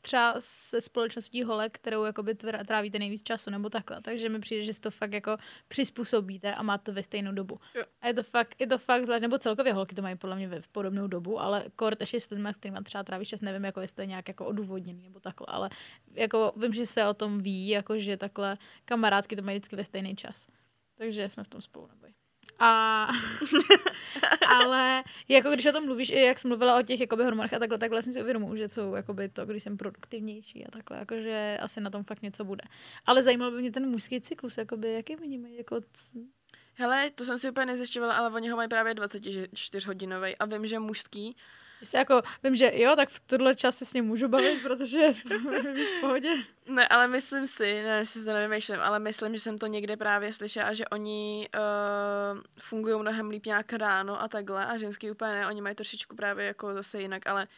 třeba se společností holek, kterou jakoby trávíte nejvíc času nebo takhle, takže mi přijde, že si to fakt jako přizpůsobíte a máte to ve stejnou dobu. Jo. A je to fakt, je to fakt zvlášť, nebo celkově holky to mají podle mě v podobnou dobu, ale kort ještě s lidmi, kterýma třeba tráví čas, nevím, jako jestli to je nějak jako odůvodněný nebo takhle, ale jako vím, že se o tom ví, jako že takhle kamarádky to mají vždycky ve stejný čas. Takže jsme v tom spolu neboj. A ale jako když o tom mluvíš, i jak jsi mluvila o těch jakoby hormonech a takhle, tak vlastně si uvědomuji, že jsou jakoby to, když jsem produktivnější a takhle, jakože asi na tom fakt něco bude. Ale zajímal by mě ten mužský cyklus, jakoby, jaký oni mají, jako c- Hele, to jsem si úplně nezjišťovala, ale oni ho mají právě dvacet čtyři hodinový a vím, že mužský jako, vím, že jo, tak v tohle čas se s ním můžu bavit, protože je víc v pohodě. Ne, ale myslím si, ne, si to nevymýšlím, ale myslím, že jsem to někde právě slyšela, že oni uh, fungují mnohem líp nějak ráno a takhle a ženský úplně ne, oni mají trošičku právě jako zase jinak, ale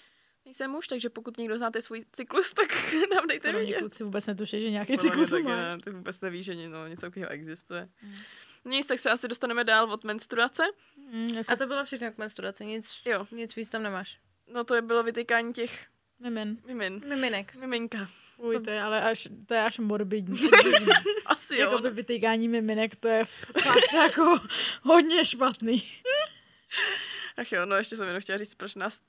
nejsem muž, takže pokud někdo znáte svůj cyklus, tak nám dejte vědět. Kluci vůbec netuší, že nějaký cyklus má. Ty vůbec neví, že no, něco takového existuje. Hmm. Nic, tak se asi dostaneme dál od menstruace. Mm, jako... A to bylo všechno k menstruaci, nic, jo. Nic víc tam nemáš. No to je bylo vytykání těch... Mimin. Mimin. Miminek. Miminka. Uj, to je ale až, to je až morbidní. Asi jo. Jakoby vytykání miminek, to je fakt jako hodně špatný. Ach jo, no ještě jsem jenom chtěla říct, proč nás...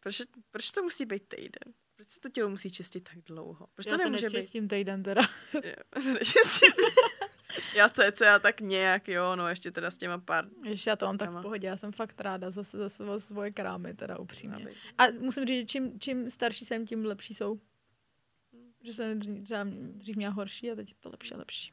Proč, proč to musí být týden? Proč se to tělo musí čistit tak dlouho? Proč to nemůže být? Já se nečistím týden teda. Já se nečistím. Já cca tak nějak, jo, no ještě teda s těma pár... Ježiš, já to mám tak v pohodě, já jsem fakt ráda za, za, za svoje krámy, teda upřímně. A musím říct, že čím, čím starší jsem, tím lepší jsou. Že jsem dřív, dřív měla horší a teď je to lepší a lepší.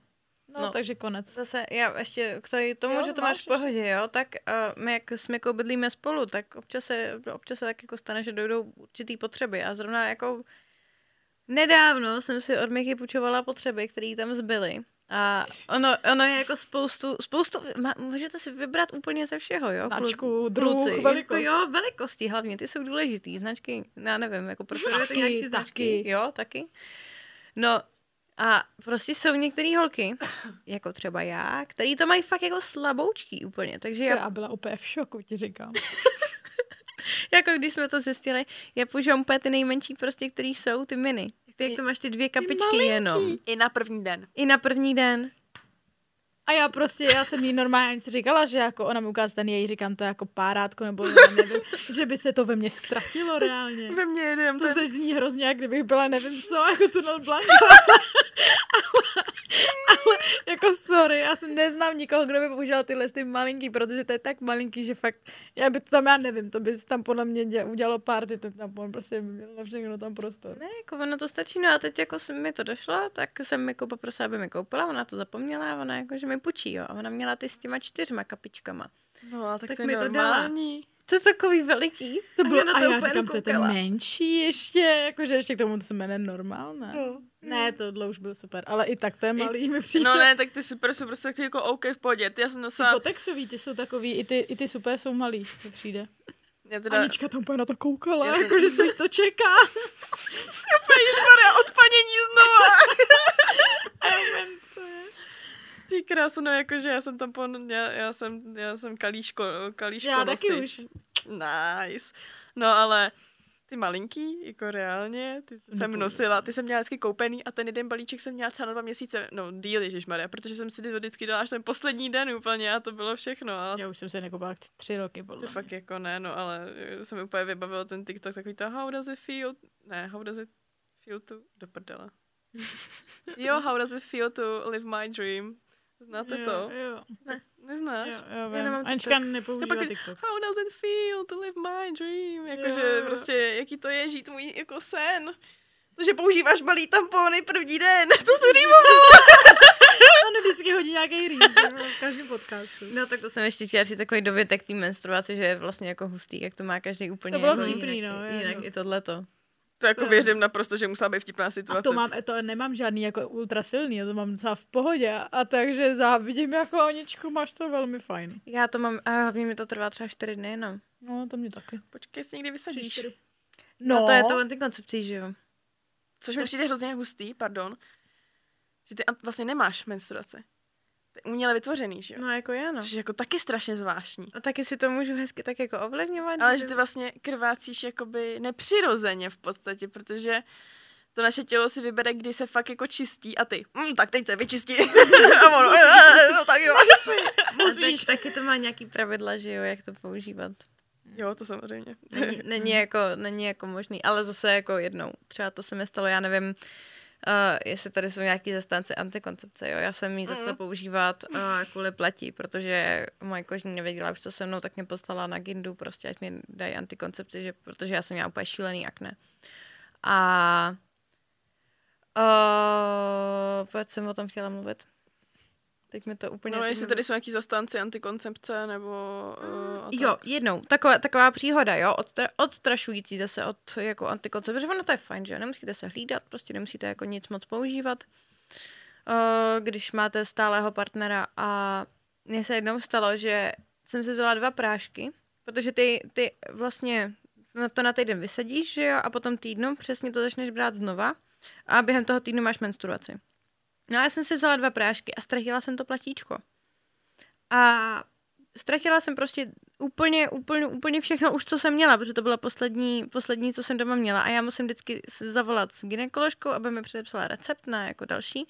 No, no, takže konec. Zase já ještě k tomu, jo, že to máš, máš v pohodě, jo, tak uh, my jak jsme jako bydlíme spolu, tak občas se, občas se tak jako stane, že dojdou určitý potřeby a zrovna jako nedávno jsem si od Miky půjčovala potřeby, které tam zbyly. A ono, ono je jako spoustu, spoustu má, můžete si vybrat úplně ze všeho, jo? Značku, druh, velikost. Jako, jo, velikosti hlavně, ty jsou důležitý. Značky, já nevím, jako preferujete nějaký značky. Taky. Jo, taky. No a prostě jsou některé holky, jako třeba já, který to mají fakt jako slaboučký úplně, takže já... já byla úplně v šoku, ti říkám. Jako když jsme to zjistili, já používám úplně ty nejmenší prostě, který jsou, ty mini. Jak to máš ty dvě kapičky ty jenom. I na první den. I na první den. A já prostě, já jsem jí normálně říkala, že jako ona mi ukázala ten její, říkám to jako párátko, nebo nevím, že by se to ve mně ztratilo reálně. Ve mně jdem. To se zní hrozně, jak kdybych byla nevím co, jako tunel Blanka. ale, ale jako sorry, já jsem neznám nikoho, kdo by používal tyhle ty malinký, protože to je tak malinký, že fakt, já by to tam, já nevím, to by se tam podle mě děl, udělalo party, ten tampon, prostě by měl na všechno tam prostor. Ne, jako ono to stačí, no a teď jako mi to došlo, tak jsem mi jako poprosila, aby mi koupila, ona to zapomněla, ona jako, že mi pučí, jo, a ona měla ty s těma čtyřma kapičkama. No a tak, tak to je normální. To je takový veliký. To bylo, a, a já říkám, to je ten menší ještě, jakože ještě k tomu, to se jmenuje normálné. No. Ne, tohle už bylo super, ale i tak to je malý, I, mi přijde. No ne, tak ty super jsou prostě takový jako OK v pohodě. Ty, já jsem nosila... ty kotexový, ty jsou takový, i ty, i ty super jsou malý, to přijde. Já teda... Anička tam úplně na to koukala, já jakože jsem... co to čeká. Ježmarja, odpanění znova. Ty krásno, no, jakože já jsem tam po, já, já jsem, já jsem kalíško, kalíško já nosič. Taky už. Nice. No ale ty malinký, jako reálně, ty jsem Nepůjde. nosila, ty jsem měla hezky koupený a ten jeden balíček jsem měla třeba na dva měsíce, no díl, ježišmarja, protože jsem si vždycky dala až ten poslední den úplně a to bylo všechno. A... Já už jsem se nekoupala tři roky, podle mě. To fakt jako ne, no ale jsem úplně vybavila ten TikTok, takový ta how does it feel, ne, how does it feel to, do prdela. Jo, how does it feel to live my dream. Znáte jo, to? Jo. Ne, neznáš? Jo, jo, já nemám TikTok. Anička nepoužívá pak, TikTok. How does it feel to live my dream? Jakože prostě, jaký to je žít můj jako sen. To, že používáš malý tampony první den. To se rýmovalo. Ano, vždycky hodí nějaký rýs v každém podcastu. No tak to jsem ještě chtěla říct, takový dovětek té menstruace, že je vlastně jako hustý, jak to má každý úplně. To bylo jako vtipný, no. Jinak no. I tohleto. To jako věřím naprosto, že musela být vtipná situace. A to mám, to nemám žádný jako ultra silný, já to mám docela v pohodě. A takže závidím jako Aničku, máš to velmi fajn. Já to mám, a hlavně mi to trvá třeba čtyři dny, no. No, to mě taky. Počkej, si někdy vysadíš. No. no, to je to antikoncepcí, že jo. Což mi přijde hrozně hustý, pardon, že ty vlastně nemáš menstruace. Uměle vytvořený, že jo? No, jako já, no. Což je jako taky strašně zvláštní. A taky si to můžu hezky tak jako ovlivňovat. Ale že ty vlastně krvácíš jakoby nepřirozeně v podstatě, protože to naše tělo si vybere, kdy se fakt jako čistí a ty, mm, tak teď se vyčistí. A ono, no tak jo. Musíš. Tak, taky to má nějaký pravidla, že jo, jak to používat. Jo, to samozřejmě. Není, není, jako, není jako možný, ale zase jako jednou. Třeba to se mi stalo, já nevím, Uh, jestli tady jsou nějaký zastánce antikoncepce, jo, já jsem ji začala používat uh, kvůli pleti, protože moje kožní nevěděla už to se mnou, tak mě poslala na Gindu, prostě ať mi dají antikoncepci, že, protože já jsem měla úplně šílený akné. A uh, proč jsem o tom chtěla mluvit? Teď mi to úplně... No, jestli tady jsou nějaký zastánci antikoncepce, nebo... Uh, jo, jednou. Taková, taková příhoda, jo, odstra, odstrašující zase od jako antikoncepce, protože ono to je fajn, že nemusíte se hlídat, prostě nemusíte jako nic moc používat, uh, když máte stálého partnera. A mně se jednou stalo, že jsem si vzala dva prášky, protože ty, ty vlastně na to na týden vysadíš, že jo, a potom týdnu přesně to začneš brát znova a během toho týdnu máš menstruaci. No a já jsem si vzala dva prášky a ztratila jsem to platíčko. A ztratila jsem prostě úplně, úplně, úplně všechno už, co jsem měla, protože to bylo poslední, poslední, co jsem doma měla. A já musím vždycky zavolat s gynekoložkou, aby mi předepsala recept na jako další.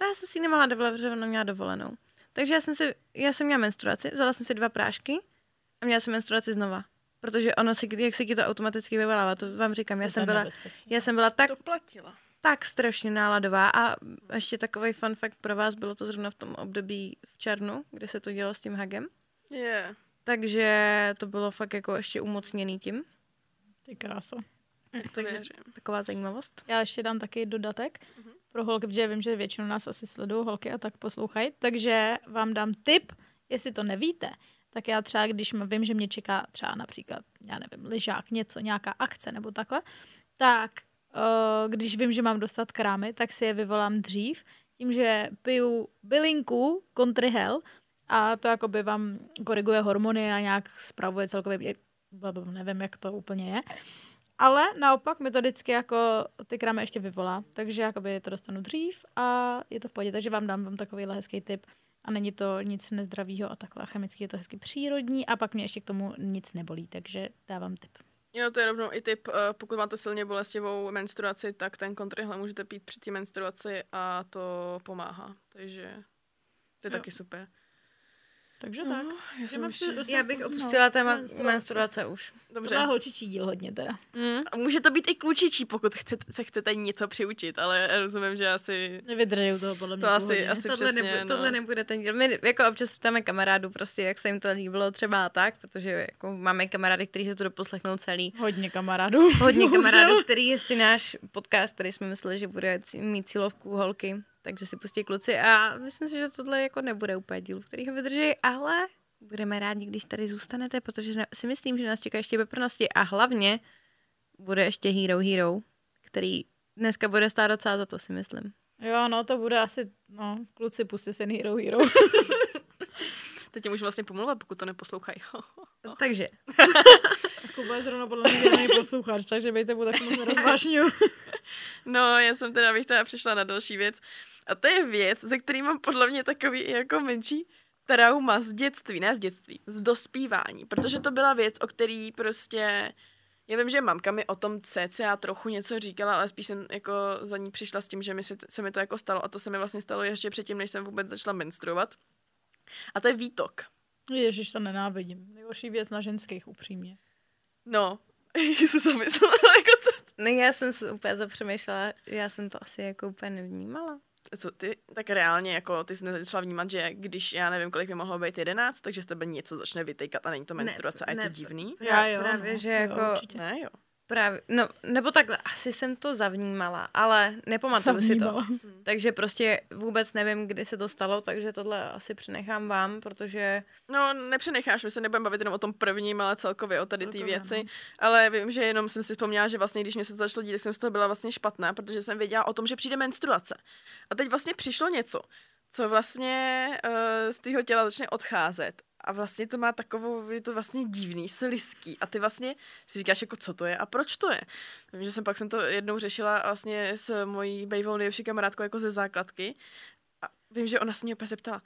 No já jsem si nemala dovolenou, protože ona měla dovolenou. Takže já jsem, si, já jsem měla menstruaci, vzala jsem si dva prášky a měla jsem menstruaci znova. Protože ono, si, jak se ti to automaticky vyvalává, to vám říkám, já jsem, byla, já jsem byla tak... To platila. Tak strašně náladová a ještě takovej fun fact pro vás, bylo to zrovna v tom období v červnu, kde se to dělo s tím hagem. Yeah. Takže to bylo fakt jako ještě umocněný tím. Ty krása. Takže taková zajímavost. Já ještě dám taky dodatek uh-huh. pro holky, protože vím, že většinu nás asi sledují holky a tak poslouchají, takže vám dám tip, jestli to nevíte. Tak já třeba, když vím, že mě čeká třeba například, já nevím, lyžák, něco, nějaká akce nebo takhle, tak když vím, že mám dostat krámy, tak si je vyvolám dřív, tím, že piju bylinku kontrihel a to jakoby vám koriguje hormony a nějak spravuje celkově, nevím, jak to úplně je. Ale naopak mi to vždycky jako ty krámy ještě vyvolá, takže jakoby to dostanu dřív a je to v pohodě, takže vám dám vám takovýhle hezký tip a není to nic nezdravýho a takhle chemicky je to hezky přírodní a pak mě ještě k tomu nic nebolí, takže dávám tip. Jo, to je rovnou i tip, pokud máte silně bolestivou menstruaci, tak ten kontrihel můžete pít při té menstruaci a to pomáhá, takže to je jo. Taky super. Takže no, tak. Já, jsem já, už... já bych opustila no, téma menstruace. menstruace už. Dobře. To má holčičí díl hodně teda. Mm. A může to být i klučičí, pokud chcete, se chcete něco přiučit, ale rozumím, že asi... Nevydrží toho podle mě. To asi, asi tohle, přesně, nebude, no. Tohle nebude ten díl. My jako občas stáme kamarádů prostě, jak se jim to líbilo třeba tak, protože jako máme kamarády, kteří se to doposlechnou celý. Hodně kamarádů. Hodně kamarádů, který si náš podcast, který jsme mysleli, že bude mít cílovku holky. Takže si pustí kluci a myslím si, že tohle jako nebude úplně díl, který ho vydrží, ale budeme rádi, když tady zůstanete, protože si myslím, že nás čeká ještě peprnosti a hlavně bude ještě Hero Hero, který dneska bude stát docela za to, si myslím. Jo, no to bude asi, no, kluci, pustí se Hero Hero. Teď můžu vlastně pomluvat, pokud to neposlouchají. Takže. Kuba je zrovna podle mě žádný posluchač, takže bejte mu tak moc nerozvážňu. No, já jsem teda, bych teda přišla na další věc. A to je věc, ze který mám podle mě takový jako menší trauma z dětství, ne z dětství, z dospívání. Protože to byla věc, o který prostě, já vím, že mamka mi o tom cca trochu něco říkala, ale spíš jsem jako za ní přišla s tím, že mi se, se mi to jako stalo. A to se mi vlastně stalo ještě předtím, než jsem vůbec začala menstruovat. A to je výtok. Ježiš, to nenávidím. Nejhorší věc na ženských, upřímně. No, já jsem zamyslela, jako co... No, já jsem se úplně zapřemýšlela, já jsem to asi jako úplně nevnímala. Co ty? Tak reálně, jako ty jsi nezačala vnímat, že když, já nevím, kolik mi mohlo být jedenáct, takže z tebe něco začne vytejkat a není to menstruace ne, a je ne, to divný? Já jo, právě, no, že jako... Ne, jo. Právě, no, nebo takhle, asi jsem to zavnímala, ale nepamatuju si to. Takže prostě vůbec nevím, kdy se to stalo, takže tohle asi přenechám vám, protože... No, nepřenecháš, my se nebudeme bavit jenom o tom prvním, ale celkově o tady ty věci. Nevím. Ale vím, že jenom jsem si vzpomněla, že vlastně, když mě se to začalo dít, tak jsem z toho byla vlastně špatná, protože jsem věděla o tom, že přijde menstruace. A teď vlastně přišlo něco, co vlastně uh, z tého těla začne odcházet. A vlastně to má takovou, je to vlastně divný, slizký. A ty vlastně si říkáš, jako co to je a proč to je. Vím, že jsem pak jsem to jednou řešila vlastně s mojí bejvou nejlepší kamarádkou jako ze základky. A vím, že ona se mě opět zeptala.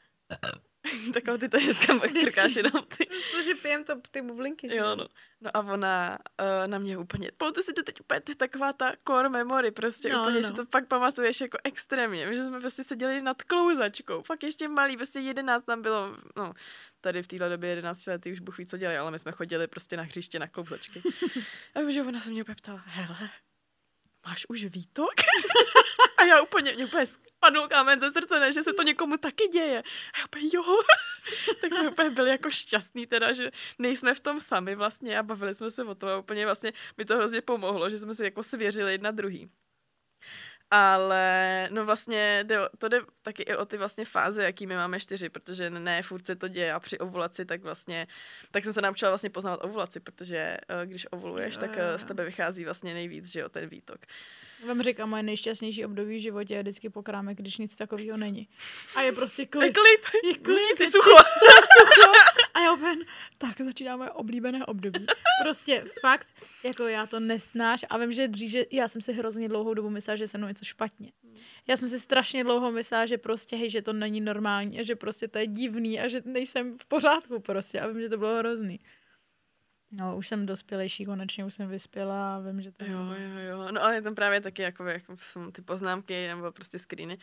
Takhle ty to dneska krkáš jenom ty. Protože pijem to, ty bublinky. Že? Jo, no. No a ona uh, na mě úplně, pamatuju si to teď úplně, to je taková ta core memory, prostě no, úplně no. Si to pak pamatuješ jako extrémně. My jsme prostě seděli nad klouzačkou, fakt ještě malý, prostě jedenáct tam bylo, no tady v téhle době jedenáctiletí už Bůh ví, co dělají, ale my jsme chodili prostě na hřiště na klouzačky. A vím, že ona se mě úplně ptala, hele, máš už výtok? A já úplně, mě úplně spadl kámen ze srdce, ne, že se to někomu taky děje. A já úplně, jo. Tak jsme úplně byli jako šťastní teda, že nejsme v tom sami vlastně a bavili jsme se o tom a úplně vlastně mi to hrozně pomohlo, že jsme si jako svěřili jedna druhý. Ale no vlastně jde, to jde taky i o ty vlastně fáze, jaký my máme čtyři, protože ne, furt se to děje a při ovulaci tak vlastně, tak jsem se naučila vlastně poznávat ovulaci, protože když ovuluješ, tak z tebe vychází vlastně nejvíc, že jo, ten výtok. Vám říkám, moje nejšťastnější období v životě je vždycky po krámek, když nic takového není. A je prostě klid. Je klid, je, klid, je, je sucho. sucho. A já open, tak začíná moje oblíbené období. Prostě fakt, jako já to nesnáš a vím, že dřív, že já jsem si hrozně dlouhou dobu myslela, že se mnou něco špatně. Já jsem si strašně dlouho myslela, že prostě, hej, že to není normální a že prostě to je divný a že nejsem v pořádku prostě a vím, že to bylo hrozný. No, už jsem dospělejší, konečně už jsem vyspěla a vím, že to... Jo, jo, jo, no ale je tam právě taky jako, jako ty poznámky nebo prostě screeny.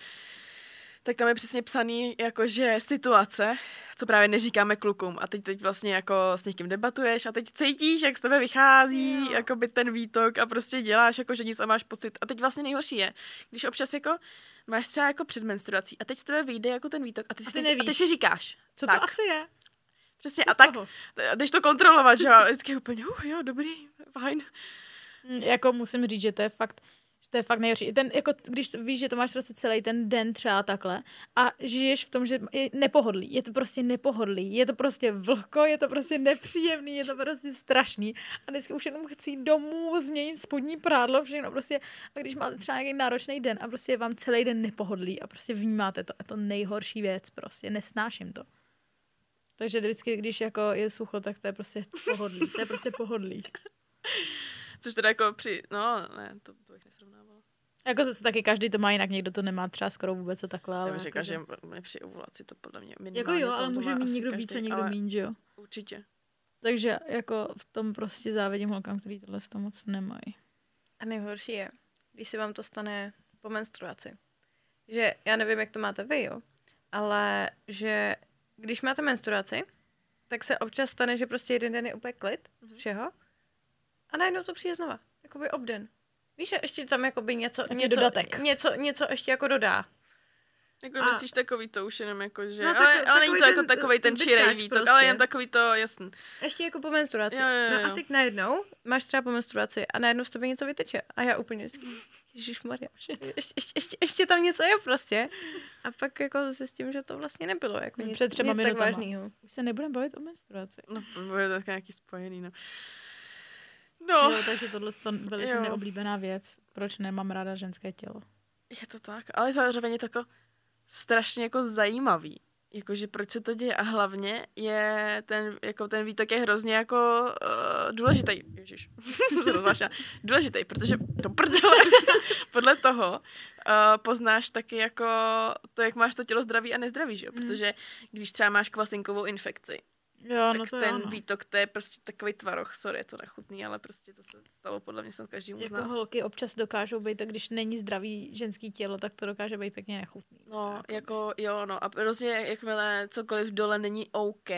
Tak tam je přesně psaný jakože situace, co právě neříkáme klukům a teď teď vlastně jako s někým debatuješ a teď cítíš, jak z tebe vychází jako by ten výtok a prostě děláš jako, že nic a máš pocit. A teď vlastně nejhorší je, když občas jako máš třeba jako před menstruací a teď z tebe vyjde jako ten výtok a ty si, a ty teď, a ty si říkáš. Co tak. To asi je? Přesně, a tak, jdeš to kontrolovat, že jo, vždycky úplně, uh, jo, dobrý, fajn. Jako musím říct, že to je fakt, že to je fakt nejhorší. Ten, jako, když víš, že to máš prostě celý ten den třeba takhle a žiješ v tom, že je nepohodlí, je to prostě nepohodlí, je to prostě vlhko, je to prostě nepříjemný, je to prostě strašný a vždycky už jenom chci jít domů, změnit spodní prádlo, všechno prostě, a když máte třeba nějaký náročný den a prostě vám celý den nepohodlí a prostě vnímáte to, a to nejhorší věc, prostě nesnáším to. Takže vždycky, když jako je sucho, tak to je prostě pohodlí. To je prostě pohodlí. Což teda jako při... No, ne, to bych nesrovnávala. Jako to taky každý to má jinak, někdo to nemá třeba skoro vůbec a takhle. Já bych řekla, že při ovulaci to podle mě minimálně. Jako jo, ale může mít někdo víc a někdo míň, že jo? Určitě. Takže jako v tom prostě závidím holkám, který tohle z toho moc nemají. A nejhorší je, když se vám to stane po menstruaci. Že já nevím, jak to máte vy, jo? Ale že... Když máte menstruaci, tak se občas stane, že prostě jeden den je úplně klid z všeho a najednou to přijde znova. Jakoby obden. Víš, ještě tam jakoby něco, něco, něco, něco ještě jako dodá. Jako a... myslíš takový to už jenom jako, že... No, tak, ale, ale není to jako takový ten čirej výtok, prostě. Ale jen takový to, jasný. Ještě jako po menstruaci. Jo, jo, jo. No a teď najednou máš třeba po menstruaci a najednou z tebe něco vyteče. A já úplně vždycky... Ježišmarja, ještě, ještě, ještě, ještě tam něco je prostě. A pak jako se s tím, že to vlastně nebylo. Jako nic, před třeba nic tak vážnýho. Už se nebudeme bavit o menstruaci. No, bude to tak nějaký spojený, no. No. Jo, takže tohle je velice neoblíbená věc. Proč nemám ráda ženské tělo? Je to tak, ale zároveň je to jako strašně jako zajímavý. Jakože proč se to děje a hlavně je ten, jako ten výtok je hrozně jako uh, důležitý. Ježiš, jsem rozvášná. Důležitý, protože do prdele podle toho uh, poznáš taky jako to, jak máš to tělo zdravý a nezdravý, že jo? Protože když třeba máš kvasinkovou infekci, jo, tak no ten výtok, to je prostě takový tvaroh, sorry, je to nechutný, ale prostě to se stalo podle mě snad každému jako z nás. Jako holky občas dokážou být, tak když není zdravý ženský tělo, tak to dokáže být pěkně nechutný. No, jako jo, no a prostě jakmile cokoliv dole není OK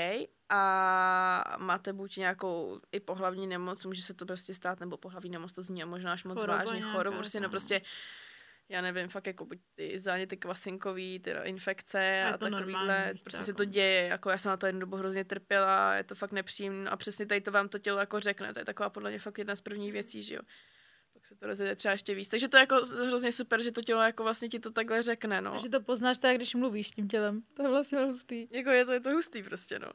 a máte buď nějakou i pohlavní nemoc, může se to prostě stát, nebo pohlavní nemoc, to zní možná až moc choroba vážně, chorobu, prostě no, no prostě já nevím, fakt jako buď ty záněty kvasinkový, ty infekce a, a takovýhle, prostě se to děje, jako já jsem na to jednu dobu hrozně trpěla, je to fakt nepříjemné a přesně tady to vám to tělo jako řekne, to je taková podle mě fakt jedna z prvních věcí, že jo. Tak se to rozjede třeba ještě víc, takže to je jako hrozně super, že to tělo jako vlastně ti to takhle řekne, no. Že to poznáš tak, když mluvíš s tím tělem, to je vlastně hustý. Jako je to, je to hustý prostě, no,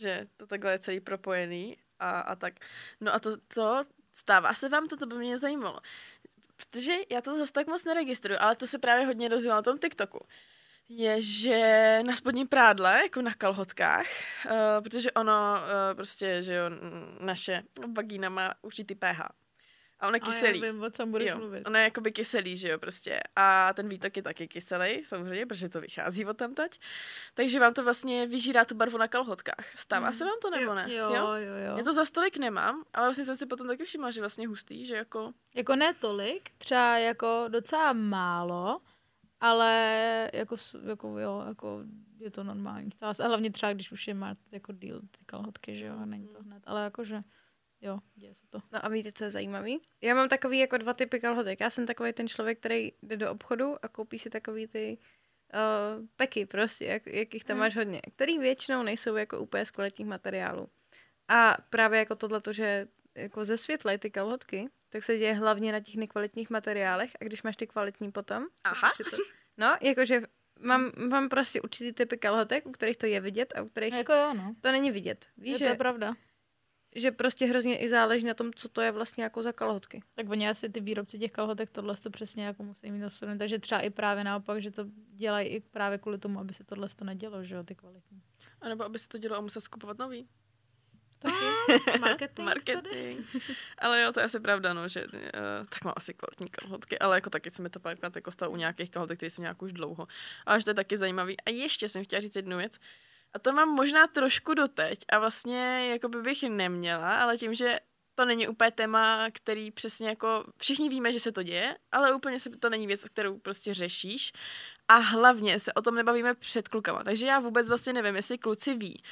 že to takhle je celý propojený a, a tak. No a to, to stává se vám, to, to by mě zajímalo. Protože já to zase tak moc neregistruju, ale to se právě hodně dozvěděla na tom TikToku, je, že na spodním prádle, jako na kalhotkách, uh, protože ono uh, prostě, že jo, naše vagína má určitý pH. A ona je kyselý. A já vím, o čem budeš mluvit. Ona je jakoby kyselý, že jo, prostě. A ten výtok je taky kyselý, samozřejmě, protože to vychází od tamtať. Takže vám to vlastně vyžírá tu barvu na kalhotkách. Stává mm. se vám to, nebo ne? Jo, jo, jo. jo. Já to za stolik nemám, ale vlastně jsem si potom taky všimla, že vlastně hustý, že jako... Jako ne tolik, třeba jako docela málo, ale jako, jako jo, jako je to normální. A hlavně třeba, když už je má jako díl ty kalhotky, že jo, není to hned, ale jakože... Jo, děje se to. No a víte, co je zajímavý? Já mám takový jako dva typy kalhotek. Já jsem takový ten člověk, který jde do obchodu a koupí si takový ty uh, peky prostě, jak, jak jich tam mm. máš hodně, který většinou nejsou jako úplně z kvalitních materiálů. A právě jako tohleto, že jako zesvětlej ty kalhotky, tak se děje hlavně na těch nekvalitních materiálech a když máš ty kvalitní potom. Aha. To, no, jakože mám, mám prostě určitý typy kalhotek, u kterých to je vidět a u kterých no, jako jo, no. to není vidět. Víš, je to že... je pravda. Že prostě hrozně i záleží na tom, co to je vlastně jako za kalhotky. Tak oni asi ty výrobci těch kalhotek tohle to přesně jako musí mít dosunout, takže třeba i právě naopak, že to dělají i právě kvůli tomu, aby se tohle to nedělo, že jo, ty kvalitní. A nebo aby se to dělo a musel skupovat nový. Taky. Marketing. Marketing. Ale jo, to je asi pravda, no, že uh, tak mám asi kvalitní kalhotky, ale jako taky se mi to párkrát jako stalo u nějakých kalhotek, které jsou nějak už dlouho. Ale že to je taky zajímavý. A ještě jsem chtěla říct jednu věc. A to mám možná trošku doteď a vlastně jako bych neměla, ale tím, že to není úplně téma, který přesně jako všichni víme, že se to děje, ale úplně se to není věc, kterou prostě řešíš a hlavně se o tom nebavíme před klukama. Takže já vůbec vlastně nevím, jestli kluci ví,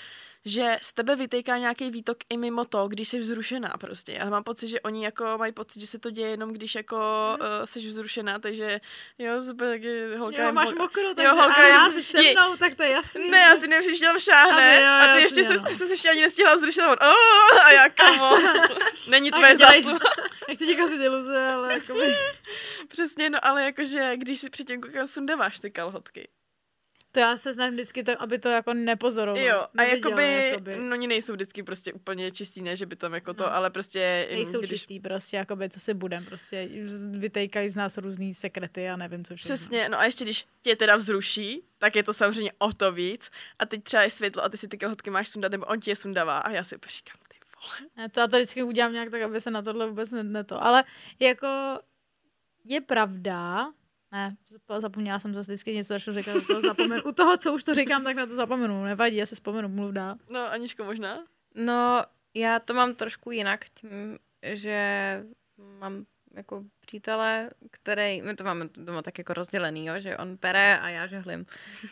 že z tebe vytejká nějaký výtok i mimo to, když jsi vzrušená prostě. Já mám pocit, že oni jako mají pocit, že se to děje jenom, když jako mm. uh, jsi vzrušená, takže jo, super, taky holka... Jo, máš holka, mokro, takže jo, holka, a já jsi se mnou, tak to je jasný. Ne, já si nevím, že tam šáhne jo, jo, a ty jasný, ještě no. se ještě ani nestihla vzrušit on, oh, a já kamo, není tvoje zásluha. Nechci ti kazit iluze, ale jako by... Přesně, no ale jakože, když si předtím koukám sundáváš ty kalhotky. To já se snažím vždycky, to, aby to jako nepozoroval. Jo, a jakoby, jakoby, no oni nejsou vždycky prostě úplně čistý, ne, že by tam jako to, no. ale prostě... Nejsou když... čistý prostě, jakoby, co si budem, prostě vytejkají z nás různý sekrety a nevím, co všechno. Přesně, no a ještě když tě teda vzruší, tak je to samozřejmě o to víc a teď třeba je světlo a ty si ty kalhotky máš sundat, nebo on ti je sundává a já si říkám, ty vole. Já to, já to vždycky udělám nějak tak, aby se na tohle vůbec neto, ale jako je pravda... Ne, zapomněla jsem zase vždycky něco, začnu říkat, to zapomenu. U toho, co už to říkám, tak na to zapomenu. Nevadí, já si vzpomenu, mluv dál. No, Aničko, možná? No, já to mám trošku jinak, tím, že mám jako přítele, který, my to máme doma tak jako rozdělený, jo, že on pere a já žehlim.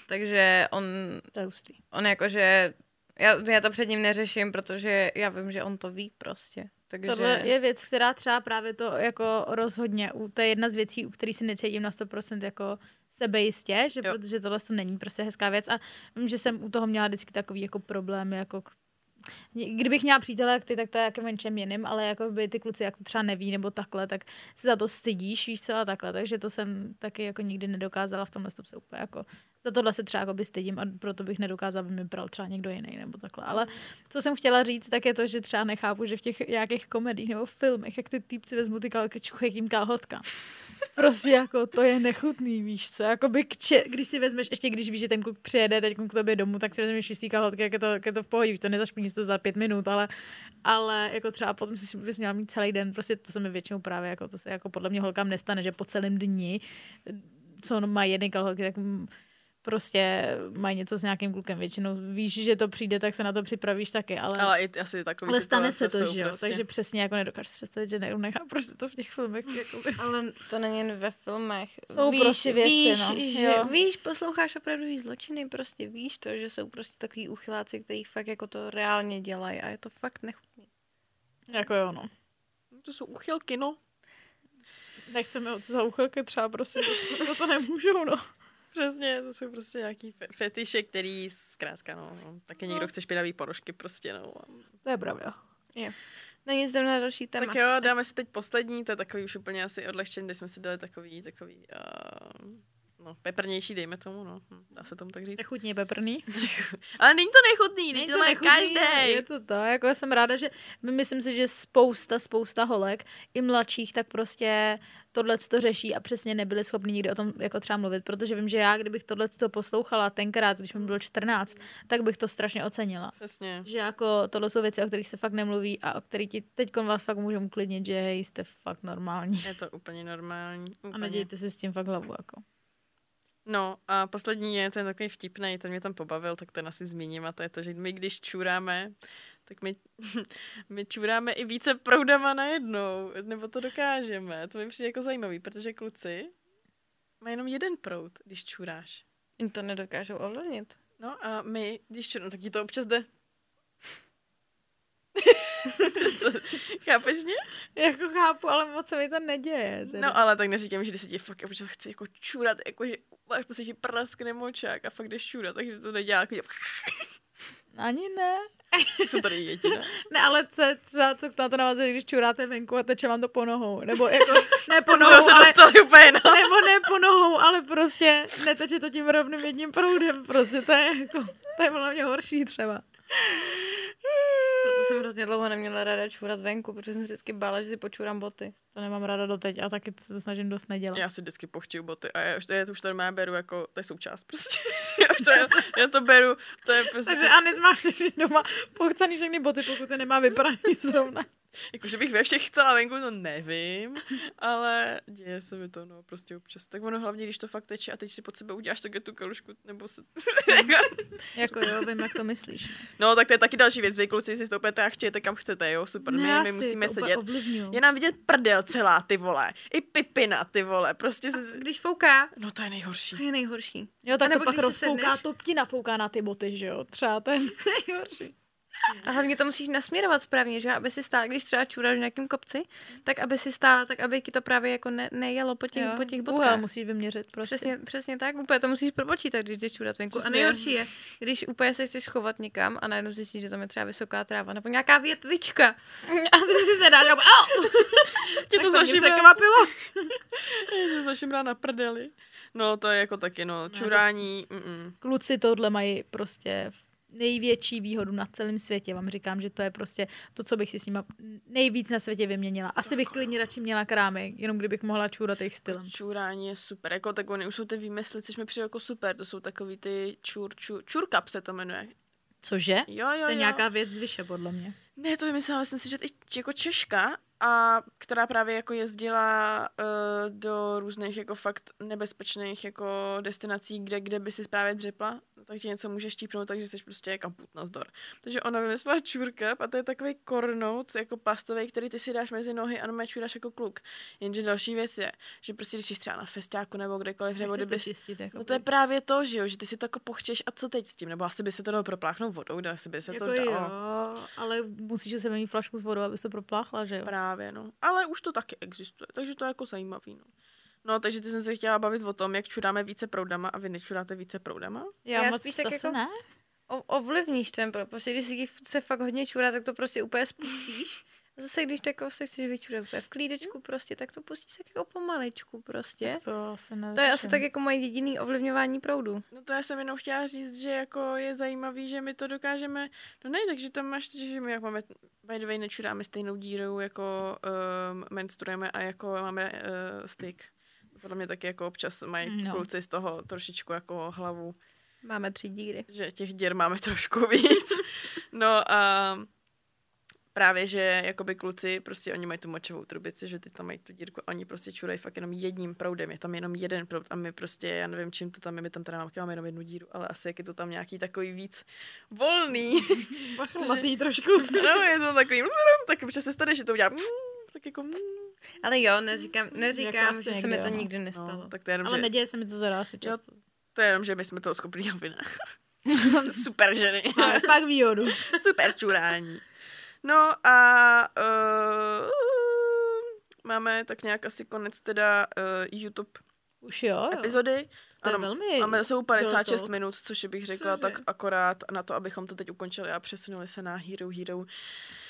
Takže on, to je hustý. On jakože, já, já to před ním neřeším, protože já vím, že on to ví prostě. Takže... Tohle je věc, která třeba právě to jako rozhodně, to je jedna z věcí, u který si necítím na sto procent jako sebejistě, že jo. Protože tohle to není prostě hezká věc a že jsem u toho měla vždycky takový jako problém, jako kdybych měla přítele, jak ty, tak to je jako menším jiným, ale jako by ty kluci jak to třeba neví nebo takhle, tak se za to stydíš, víš celá takhle, takže to jsem taky jako nikdy nedokázala v tomhle se úplně jako, za tohle se třeba jako by stydím a proto bych nedokázala, aby mi bral třeba někdo jiný nebo takhle, ale co jsem chtěla říct, tak je to, že třeba nechápu, že v těch nějakých komediích nebo filmech, jak ty týpci vezmu ty kalhotky, čuchají jim kalhotka. Prostě jako to je nechutný, víš co, jakoby kče, když si vezmeš, ještě když víš, že ten kluk přijede teď k tobě domů, tak si vezmeš čistý kalhotky, jak je to, jak je to v pohodě, to nezašpiní to za pět minut, ale, ale jako třeba potom si bys měla mít celý den, prostě to se mi většinou právě, jako to se jako podle mě holkám nestane, že po celém dni, co mají jedny kalhotky, tak prostě mají něco s nějakým klukem. Většinou víš, že to přijde, tak se na to připravíš taky, ale... Ale i asi takový... Ale stane se to, že jo? Prostě. Takže přesně jako nedokážu představit, že nechám prostě to v těch filmech. Jako... Ale to není jen ve filmech. Jsou víš, prostě věci, víš, no. Že, víš, posloucháš opravdu víc zločiny, prostě víš to, že jsou prostě takový uchyláci, kteří fakt jako to reálně dělají a je to fakt nechutný. Jako jo, no. To jsou uchylky, no. Nechceme od zauchelky třeba, prostě to, to nemůžou, no. Přesně, to jsou prostě nějaký fetiše, který zkrátka, no, no taky někdo no. chce špinavý porožky, prostě, no. To je pravda. Je. Není zde na další téma. Tak jo, dáme si teď poslední, to je takový už úplně asi odlehčený, kde jsme si dali takový, takový, uh, no, peprnější, dejme tomu, no, dá se tomu tak říct. Nechutně peprný. Ale není to nechutný, není to, to nechutný, každý. Je to to, jako já jsem ráda, že myslím si, že spousta, spousta holek, i mladších, tak prostě tohle to řeší a přesně nebyli schopni nikdy o tom jako třeba mluvit, protože vím, že já, kdybych tohle to poslouchala tenkrát, když mi bylo čtrnáct, tak bych to strašně ocenila. Přesně. Že jako tohle jsou věci, o kterých se fakt nemluví a o kterých ti teďkon vás fakt můžu uklidnit, že hej, jste fakt normální. Je to úplně normální. Úplně. A nedějte si s tím fakt hlavu, jako. No a poslední je ten takový vtipnej, ten mě tam pobavil, tak ten asi zmíním a to je to, že my když čůráme, tak my, my čůráme i více proudama najednou, nebo to dokážeme. To mi přijde jako zajímavý, protože kluci mají jenom jeden proud, když čůráš. Jim to nedokážou ovlivnit. No a my, když čůráme, tak ti to občas jde. Co, chápeš mě? Jako chápu, ale moc se mi to neděje. Teda. No ale tak neříkám, že když se ti fakt občas chci jako čůrat, jako že máš pocit, že praskne močák a fakt jdeš čůrat, takže to nedělá jako... Ani ne. Co tady je, ne? Ne, ale co, třeba co na to navazuje, když čuráte venku a teče vám to po nohou. Nebo jako, ne po nohou, se ale... Úplně, no. Nebo ne po nohou, ale prostě neteče to tím rovným jedním proudem. Prostě to je jako, to je podle mě horší třeba. Proto jsem hrozně dlouho neměla ráda čůrat venku, protože jsem vždycky bála, že si počůrám boty. To nemám ráda doteď a taky se to snažím dost nedělat. Já si vždycky pochčiju boty a já už to, já to už normálně beru jako, to je součást prostě. Já to, já, já to beru, to je prostě... Takže Anit má doma pochcaný všechny boty, pokud je nemá vypraný zrovna. Jakože bych ve všech chcela venku, to nevím, ale děje se mi to, no, prostě občas. Tak ono hlavně, když to fakt teče a teď si pod sebe uděláš také tu kalušku, nebo se... Jako jo, vím, jak to myslíš. Ne? No, tak to je taky další věc, vy kluci si stoupete a chtějte kam chcete, jo, super, ne, my, my musíme sedět. Oblivňu. Je nám vidět prdel celá, ty vole, i pipina, ty vole, prostě... Se... Když fouká. No, to je nejhorší. To je nejhorší. Jo, tak to pak rozfouká, to ptina fouká na ty boty, že jo, třeba to je nejhorší. A hlavně to musíš nasměrovat správně, že? Aby si stála, když třeba čůráš v nějakém kopci, tak aby si stála, tak aby ti to právě jako ne, nejelo po těch, po těch botkách. Úhel musíš vyměřit prostě. Přesně, přesně tak, úplně to musíš propočítat, když jdeš čůrat venku. Přesně. A nejhorší je, když úplně se chceš schovat někam a najednou zjistíš, že tam je třeba vysoká tráva nebo nějaká větvička. A ty si se dáš a au! Tě to zašimralo. To zašimralo na prdeli. No to je jako taky, no, čurání. Mm-mm. Kluci tohle mají prostě největší výhodu na celém světě. Vám říkám, že to je prostě to, co bych si s nima nejvíc na světě vyměnila. Asi bych klidně radši měla krámy, jenom kdybych mohla čůrat jejich stylem. Čůrání je super. Jako tak oni už jsou ty výmysly, což mi přijde jako super. To jsou takový ty čur, čur, čurkap se to jmenuje. Cože? Jo, jo, to je jo. Nějaká věc z vyše, podle mě. Ne, to vymyslela, myslím si, že i jako Češka, a která právě jako jezdila uh, do různých jako fakt nebezpečných jako destinací, kde, kde by si právě dřepla, tak ti něco může štípnout, takže jsi prostě kaput na zdor. Takže ona vymyslela čurkap a to je takový kornout, jako plastový, který ty si dáš mezi nohy a normálně čůráš jako kluk. Jenže další věc je, že prostě když jsi třeba na festiáku nebo kdekoliv, nebo kdyby... Čistit, jako no to je právě to, že jo, že ty si to jako pochčeš a co teď s tím? Nebo asi by se to dalo propláchnout vodou, asi by se jako to dalo. Jo, ale musíš si mít flašku s vodou, aby se to propláchla, že jo? Právě. No. Ale už to taky existuje, takže to je jako zajímavý. No, no takže ty jsem se chtěla bavit o tom, jak čuráme více proudama a vy nečuráte více proudama. Já, Já moc spíš tak jako ne? Ovlivníš ten proud, prostě když se fakt hodně čurá, tak to prostě úplně spustíš. A zase když tako se chceš vyčurat v klídečku prostě, tak to pustíš tak jako pomalečku prostě. Co, se to je asi tak jako moje jediné ovlivňování proudu. No to já jsem jenom chtěla říct, že jako je zajímavý, že my to dokážeme, no ne, takže tam máš, že my jak máme, by the way, nečuráme stejnou dírou, jako um, menstruujeme a jako máme uh, styk. Podle mě taky jako občas mají no. kluci z toho trošičku jako hlavu. Máme tři díry. Že těch dír máme trošku víc. No a... Právě, že jakoby kluci, prostě oni mají tu močovou trubici, že ty tam mají tu dírku, oni prostě čurají fakt jenom jedním proudem, je tam jenom jeden proud a my prostě, já nevím, čím to tam je, my tam teda máme, máme jenom jednu díru, ale asi jak je to tam nějaký takový víc volný. Bachlovatý trošku. No, je to takový, tak občas se stane, že to udělá, tak jako... Ale jo, neříkám, neříkám že se mi to nikdy nestalo. Ale neděje se mi to teda asi často. To je jenom, že my jsme toho schopný super ženy. Máme fakt výhodu. Super čurání. No a uh, máme tak nějak asi konec teda uh, YouTube už jo, jo. epizody. Ano, velmi máme zase padesát šest to. minut, což bych řekla Cože? tak akorát na to, abychom to teď ukončili a přesunuli se na Hero Hero.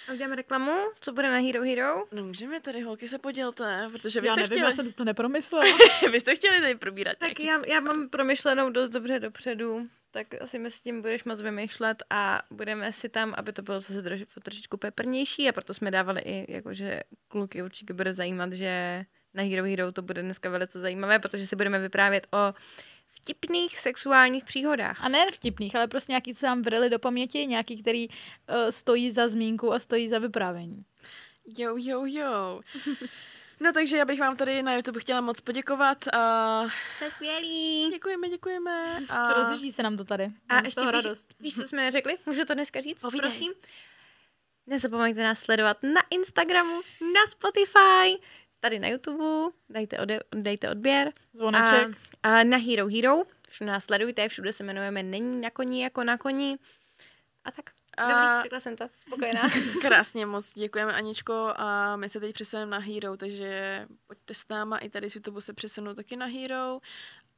A uděláme reklamu? Co bude na Hero Hero? No můžeme tady, holky, se podělte, protože vy jste já nevím, chtěli... Já jsem si to nepromyslela. Vy jste chtěli tady probírat tak nějaký... já, já mám promyšlenou dost dobře dopředu, tak asi my s tím budeš moc vymýšlet a budeme si tam, aby to bylo zase troši, trošičku peprnější a proto jsme dávali i, jakože kluky určitě bude zajímat, že... Na Hero Hero to bude dneska velice zajímavé, protože si budeme vyprávět o vtipných sexuálních příhodách. A nejen vtipných, ale prostě nějaký, co nám vrily do paměti, nějaký, který uh, stojí za zmínku a stojí za vyprávění. Jo, jo, jo. No takže já bych vám tady na YouTube chtěla moc poděkovat. A... Jste skvělí. Děkujeme, děkujeme. A... Rozliší se nám to tady. Mám a ještě víš, radost. víš, co jsme neřekli? Můžu to dneska říct? Povídej. Prosím. Nezapomeňte nás sledovat na Instagramu, na Spotify, tady na YouTube, dejte, ode, dejte odběr. Zvoneček. A, a na Hero Hero, všude nás sledujte, všude se jmenujeme Není na koni jako na koni. A tak, a... dobrý, řekla jsem to, spokojená. Krásně moc, děkujeme Aničko a my se teď přesuneme na Hero, takže pojďte s náma, i tady z YouTube se přesunu taky na Hero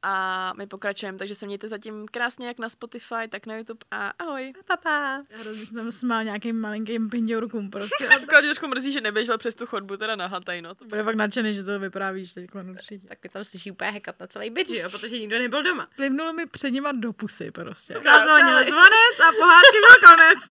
a my pokračujeme, takže se mějte zatím krásně jak na Spotify, tak na YouTube a ahoj. Pa, pa. Já hrozně jsem tam smál nějakým malinkým pinděurkům prostě. Kladěčko mrzí, že neběžel přes tu chodbu, teda na Hataj, no. To bude fakt nadšený, že to vyprávíš teď určitě. Tak tam slyší úplně hekat na celý byt, jo, protože nikdo nebyl doma. Plivnulo mi před nima do pusy prostě. Zazvonil zvonec a pohádky byl konec.